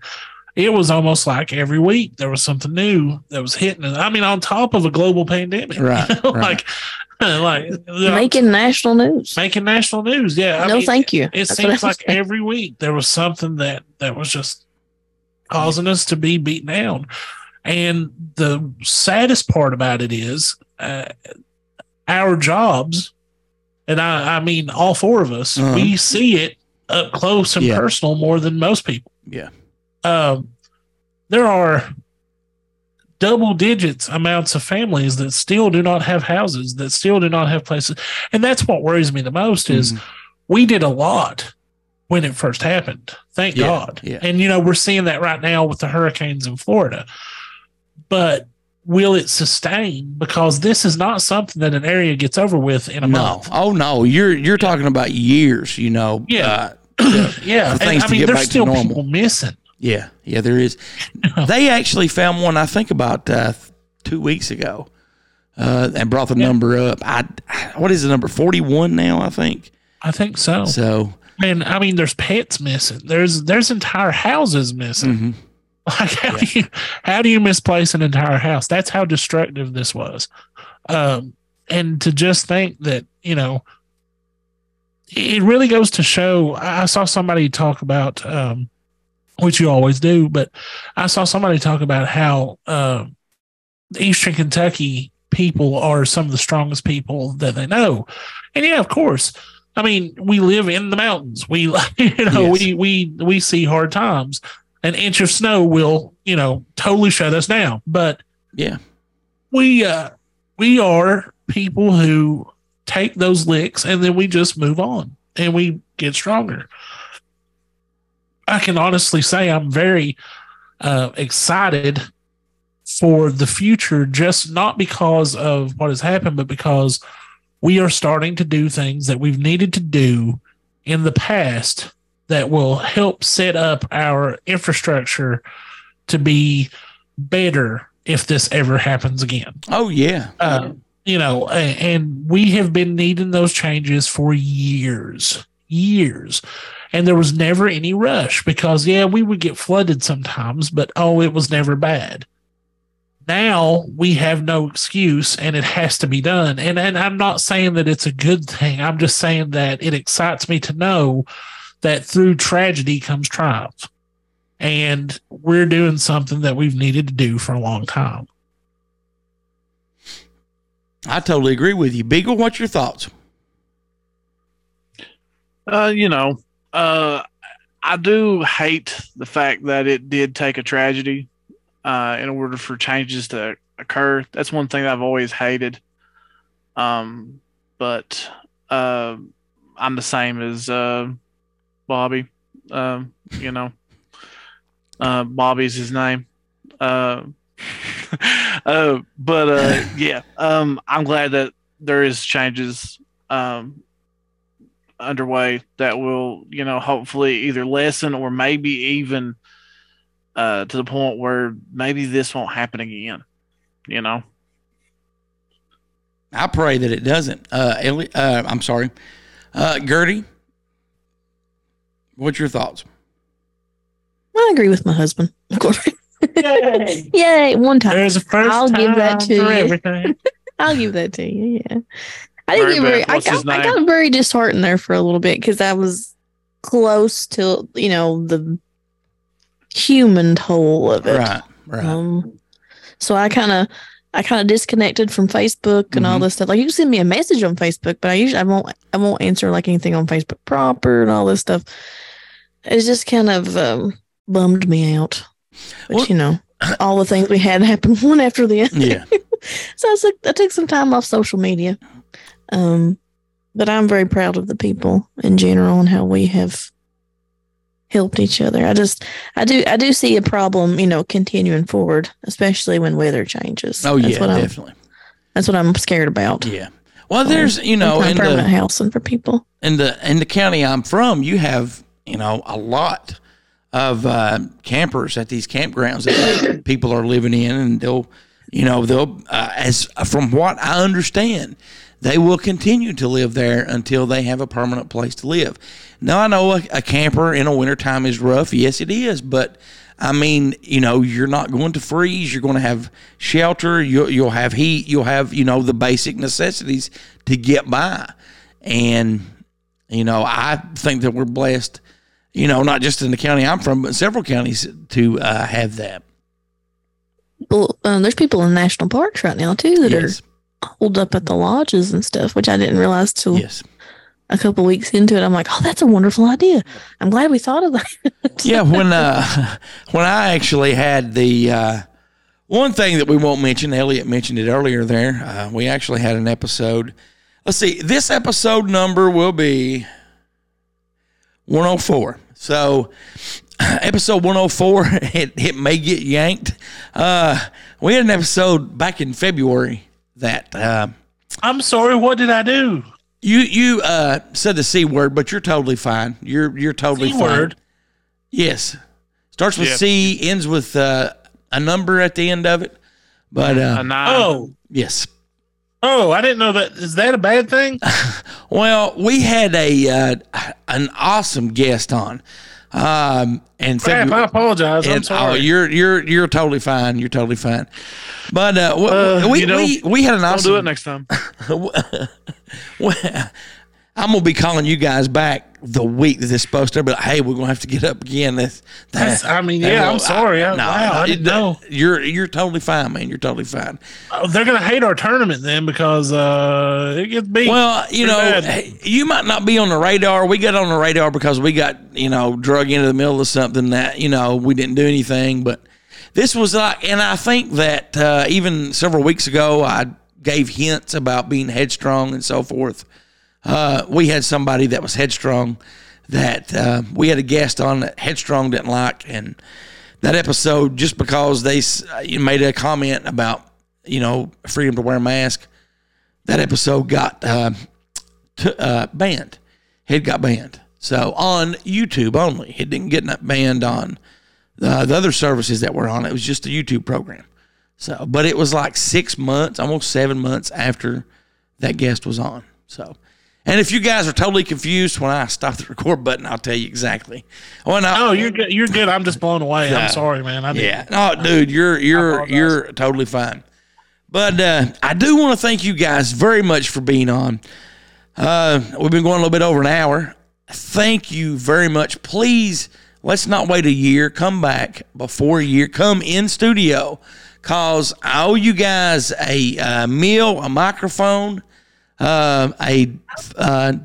it was almost like every week there was something new that was hitting. I mean, on top of a global pandemic, right? You know, right. Like making national news. Yeah. No, thank you. It seems like every week there was something that was just causing us to be beaten down. And the saddest part about it is our jobs, and I mean all four of us, uh-huh. we see it up close and personal more than most people. Yeah. There are double digits amounts of families that still do not have houses, that still do not have places. And that's what worries me the most is we did a lot when it first happened. Thank God. Yeah. And, you know, we're seeing that right now with the hurricanes in Florida. But will it sustain? Because this is not something that an area gets over with in a month. Oh, no. You're talking about years, you know. Yeah. Yeah. And, I mean, there's still people missing. Yeah, yeah, there is. They actually found one, I think, about 2 weeks ago and brought the number up. What is the number, 41 now, I think? I think so. So, and, I mean, there's pets missing. There's entire houses missing. Mm-hmm. Like, how do you misplace an entire house? That's how destructive this was. And to just think that, you know, it really goes to show. I saw somebody talk about which you always do, but I saw somebody talk about how the Eastern Kentucky people are some of the strongest people that they know. And yeah, of course. I mean, we live in the mountains. We, you know, we see hard times. An inch of snow will, you know, totally shut us down. But yeah, we are people who take those licks, and then we just move on and we get stronger. I can honestly say I'm very excited for the future, just not because of what has happened, but because we are starting to do things that we've needed to do in the past that will help set up our infrastructure to be better if this ever happens again. Oh, yeah. You know, and we have been needing those changes for years. And there was never any rush because, yeah, we would get flooded sometimes, but, oh, it was never bad. Now we have no excuse and it has to be done. And I'm not saying that it's a good thing. I'm just saying that it excites me to know that through tragedy comes triumph. And we're doing something that we've needed to do for a long time. I totally agree with you. Beagle, what's your thoughts? I do hate the fact that it did take a tragedy in order for changes to occur. That's one thing that I've always hated. But I'm the same as Bobby. Bobby's his name. I'm glad that there is changes underway that will, hopefully either lessen or maybe even to the point where maybe this won't happen again. I pray that it doesn't. I'm sorry, Gertie. What's your thoughts? I agree with my husband, of course. Yay! Yay! One time. There's a first I'll time give that to for you. Everything. I'll give that to you. Yeah. I got very disheartened there for a little bit because I was close to the human toll of it. Right. So I kind of disconnected from Facebook and all this stuff. Like, you can send me a message on Facebook, but I won't answer like anything on Facebook proper and all this stuff. It just kind of bummed me out. But, all the things we had happen one after the other. Yeah. So I took some time off social media. But I'm very proud of the people in general and how we have helped each other. I do see a problem, continuing forward, especially when weather changes. Oh, yeah, definitely. That's what I'm scared about. Yeah. Well, there's, in permanent housing for people. In the county I'm from, you have, a lot of campers at these campgrounds that people are living in, and they'll as from what I understand, they will continue to live there until they have a permanent place to live. Now, I know a camper in a wintertime is rough. Yes, it is. But I mean, you're not going to freeze. You're going to have shelter. You'll have heat. You'll have, the basic necessities to get by. And, I think that we're blessed, not just in the county I'm from, but several counties to have that. Well, there's people in national parks right now, too, that are holed up at the lodges and stuff, which I didn't realize till a couple weeks into it. I'm like, oh, that's a wonderful idea. I'm glad we thought of that. Yeah, when I actually had the one thing that we won't mention, Elliot mentioned it earlier there, we actually had an episode. Let's see, this episode number will be 104. So, episode 104, it may get yanked. We had an episode back in February that... I'm sorry, what did I do? You said the C word, but you're totally fine. You're totally fine. C word? Yes. Starts with C, ends with a number at the end of it. But a nine. Oh. Yes. Oh, I didn't know that. Is that a bad thing? Well, we had an awesome guest on. I apologize. I'm sorry. Oh, you're totally fine. You're totally fine. But we had an awesome. I'll do it next time. I'm gonna be calling you guys back the week that this is supposed to. But hey, we're gonna have to get up again. I'm sorry. I didn't know. You're totally fine, man. You're totally fine. They're gonna hate our tournament then because it gets beat. Well, you might not be on the radar. We got on the radar because we got drug into the middle of something that we didn't do anything. But this was like, and I think that even several weeks ago I gave hints about being headstrong and so forth. We had somebody that was headstrong that we had a guest on that Headstrong didn't like, and that episode, just because they made a comment about, you know, freedom to wear a mask, that episode got banned. It got banned. So on YouTube only. It didn't get banned on the other services that were on. It was just a YouTube program. So, but it was like 6 months, almost 7 months after that guest was on. So, and if you guys are totally confused when I stop the record button, I'll tell you exactly. No, you're good. You're good. I'm just blown away. I'm sorry, man. No, dude, you're totally fine. But I do want to thank you guys very much for being on. We've been going a little bit over an hour. Thank you very much. Please, let's not wait a year. Come back before a year. Come in studio, because I owe you guys a meal, a microphone, a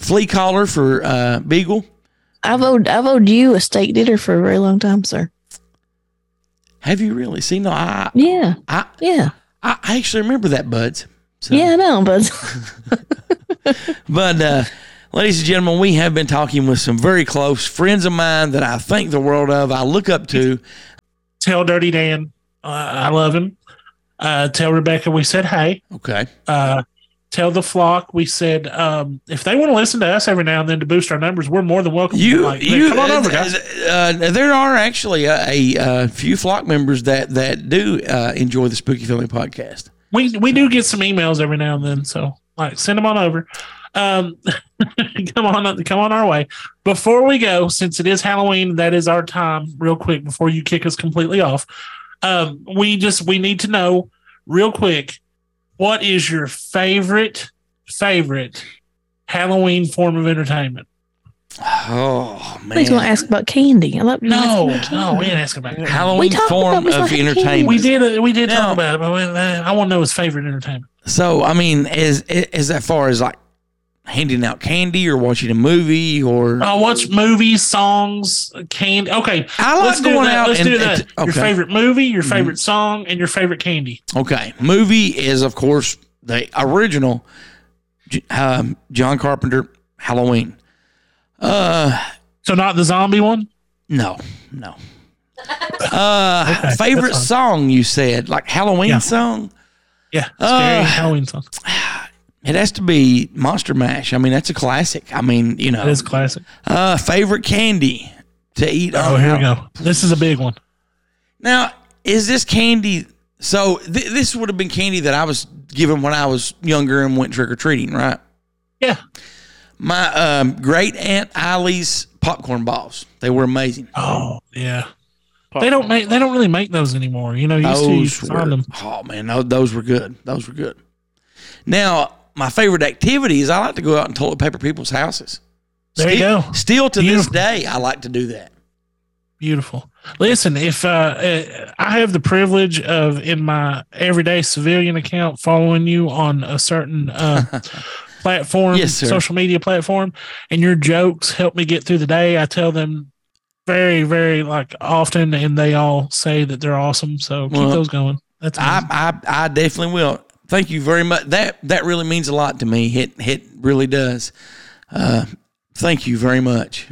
flea collar for Beagle. I've owed you a steak dinner for a very long time, sir. Have you really? See, no, I actually remember that, buds. So. Yeah, I know, buds. But, ladies and gentlemen, we have been talking with some very close friends of mine that I think the world of. I look up to. Tell Dirty Dan I love him. Tell Rebecca we said hey. Okay. Tell the flock we said if they want to listen to us every now and then to boost our numbers, we're more than welcome. Come on over, guys. There are actually a few flock members that do enjoy the Spooky Family podcast. We do get some emails every now and then, so send them on over. Come on our way. Before we go, since it is Halloween, that is our time. Real quick, before you kick us completely off, we need to know real quick, what is your favorite Halloween form of entertainment? Oh man! He's gonna ask about candy. We didn't ask about candy. Halloween form of entertainment. We did talk about it, but I want to know his favorite entertainment. So I mean, as far as like handing out candy or watching a movie or I watch movies, songs, candy. Okay, I like let's going out. Let's do that. Okay. Your favorite movie, your favorite song, and your favorite candy. Okay, movie is of course the original John Carpenter Halloween. So not the zombie one? No. Okay, favorite song you said, like Halloween song? Yeah, scary Halloween song. It has to be Monster Mash. I mean, that's a classic. I mean, you know. It is classic. Favorite candy to eat. Oh, here we go. This is a big one. Now, is this candy? So this would have been candy that I was given when I was younger and went trick-or-treating, right? Yeah. My great aunt Eileen's popcorn balls. They were amazing. Oh, yeah. They don't really make those anymore. You know, you used to find them. Oh, man, those were good. Those were good. Now, my favorite activity is I like to go out and toilet paper people's houses. There you go. Still to this day, I like to do that. Beautiful. Listen, if I have the privilege of, in my everyday civilian account, following you on a certain platform, social media platform, and your jokes help me get through the day. I tell them very, very often, and they all say that they're awesome. So keep those going. That's amazing. I definitely will. Thank you very much. That really means a lot to me. It really does. Thank you very much.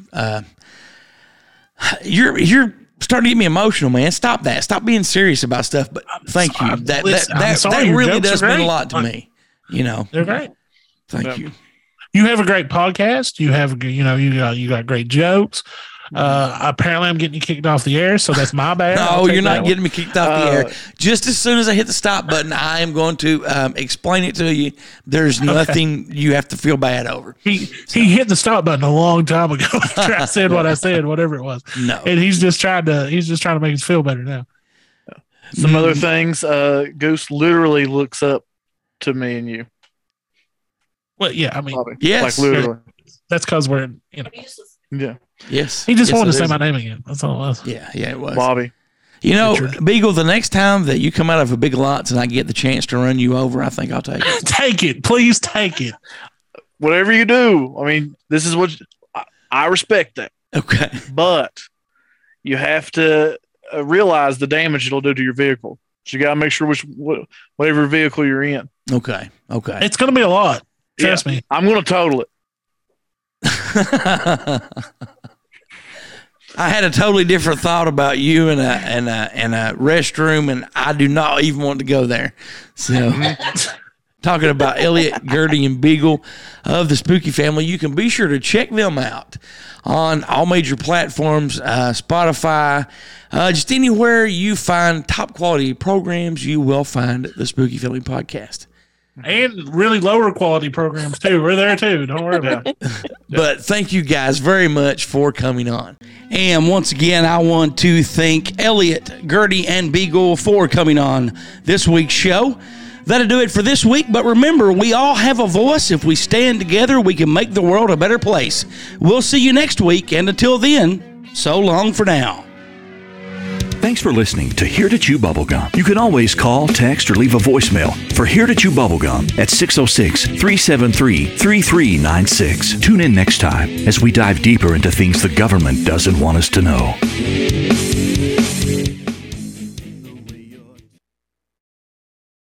You're starting to get me emotional, man. Stop that. Stop being serious about stuff. But thank you. That really does mean a lot to me. You know, they're great. Thank you. You have a great podcast. You have, you got great jokes. Apparently I'm getting you kicked off the air, so that's my bad. No, you're not getting me kicked off the air. Just as soon as I hit the stop button, I am going to explain it to you. There's nothing you have to feel bad over. He hit the stop button a long time ago after I said what I said, whatever it was. No, and he's just trying to make us feel better now. Some other things, Goose literally looks up to me and you. Well, yeah, I mean, yes, literally. That's because we're, yeah. Yes. He just wanted to say my name again. That's all it was. Yeah, it was. Bobby. You know, Richard. Beagle, the next time that you come out of a Big Lots and I get the chance to run you over, I think I'll take it. Take it. Please take it. Whatever you do. I mean, this is what I respect that. Okay. But you have to realize the damage it'll do to your vehicle. So you got to make sure whatever vehicle you're in. Okay. Okay. It's going to be a lot. Trust me. I'm going to total it. I had a totally different thought about you and a restroom, and I do not even want to go there. So, talking about Elliot, Gertie, and Beagle of the Spooky Family, you can be sure to check them out on all major platforms, Spotify, just anywhere you find top quality programs, you will find the Spooky Family podcast. And really lower quality programs, too. We're there, too. Don't worry about it. But thank you guys very much for coming on. And once again, I want to thank Elliot, Gertie, and Beagle for coming on this week's show. That'll do it for this week. But remember, we all have a voice. If we stand together, we can make the world a better place. We'll see you next week. And until then, so long for now. Thanks for listening to Here to Chew Bubblegum. You can always call, text, or leave a voicemail for Here to Chew Bubblegum at 606-373-3396. Tune in next time as we dive deeper into things the government doesn't want us to know.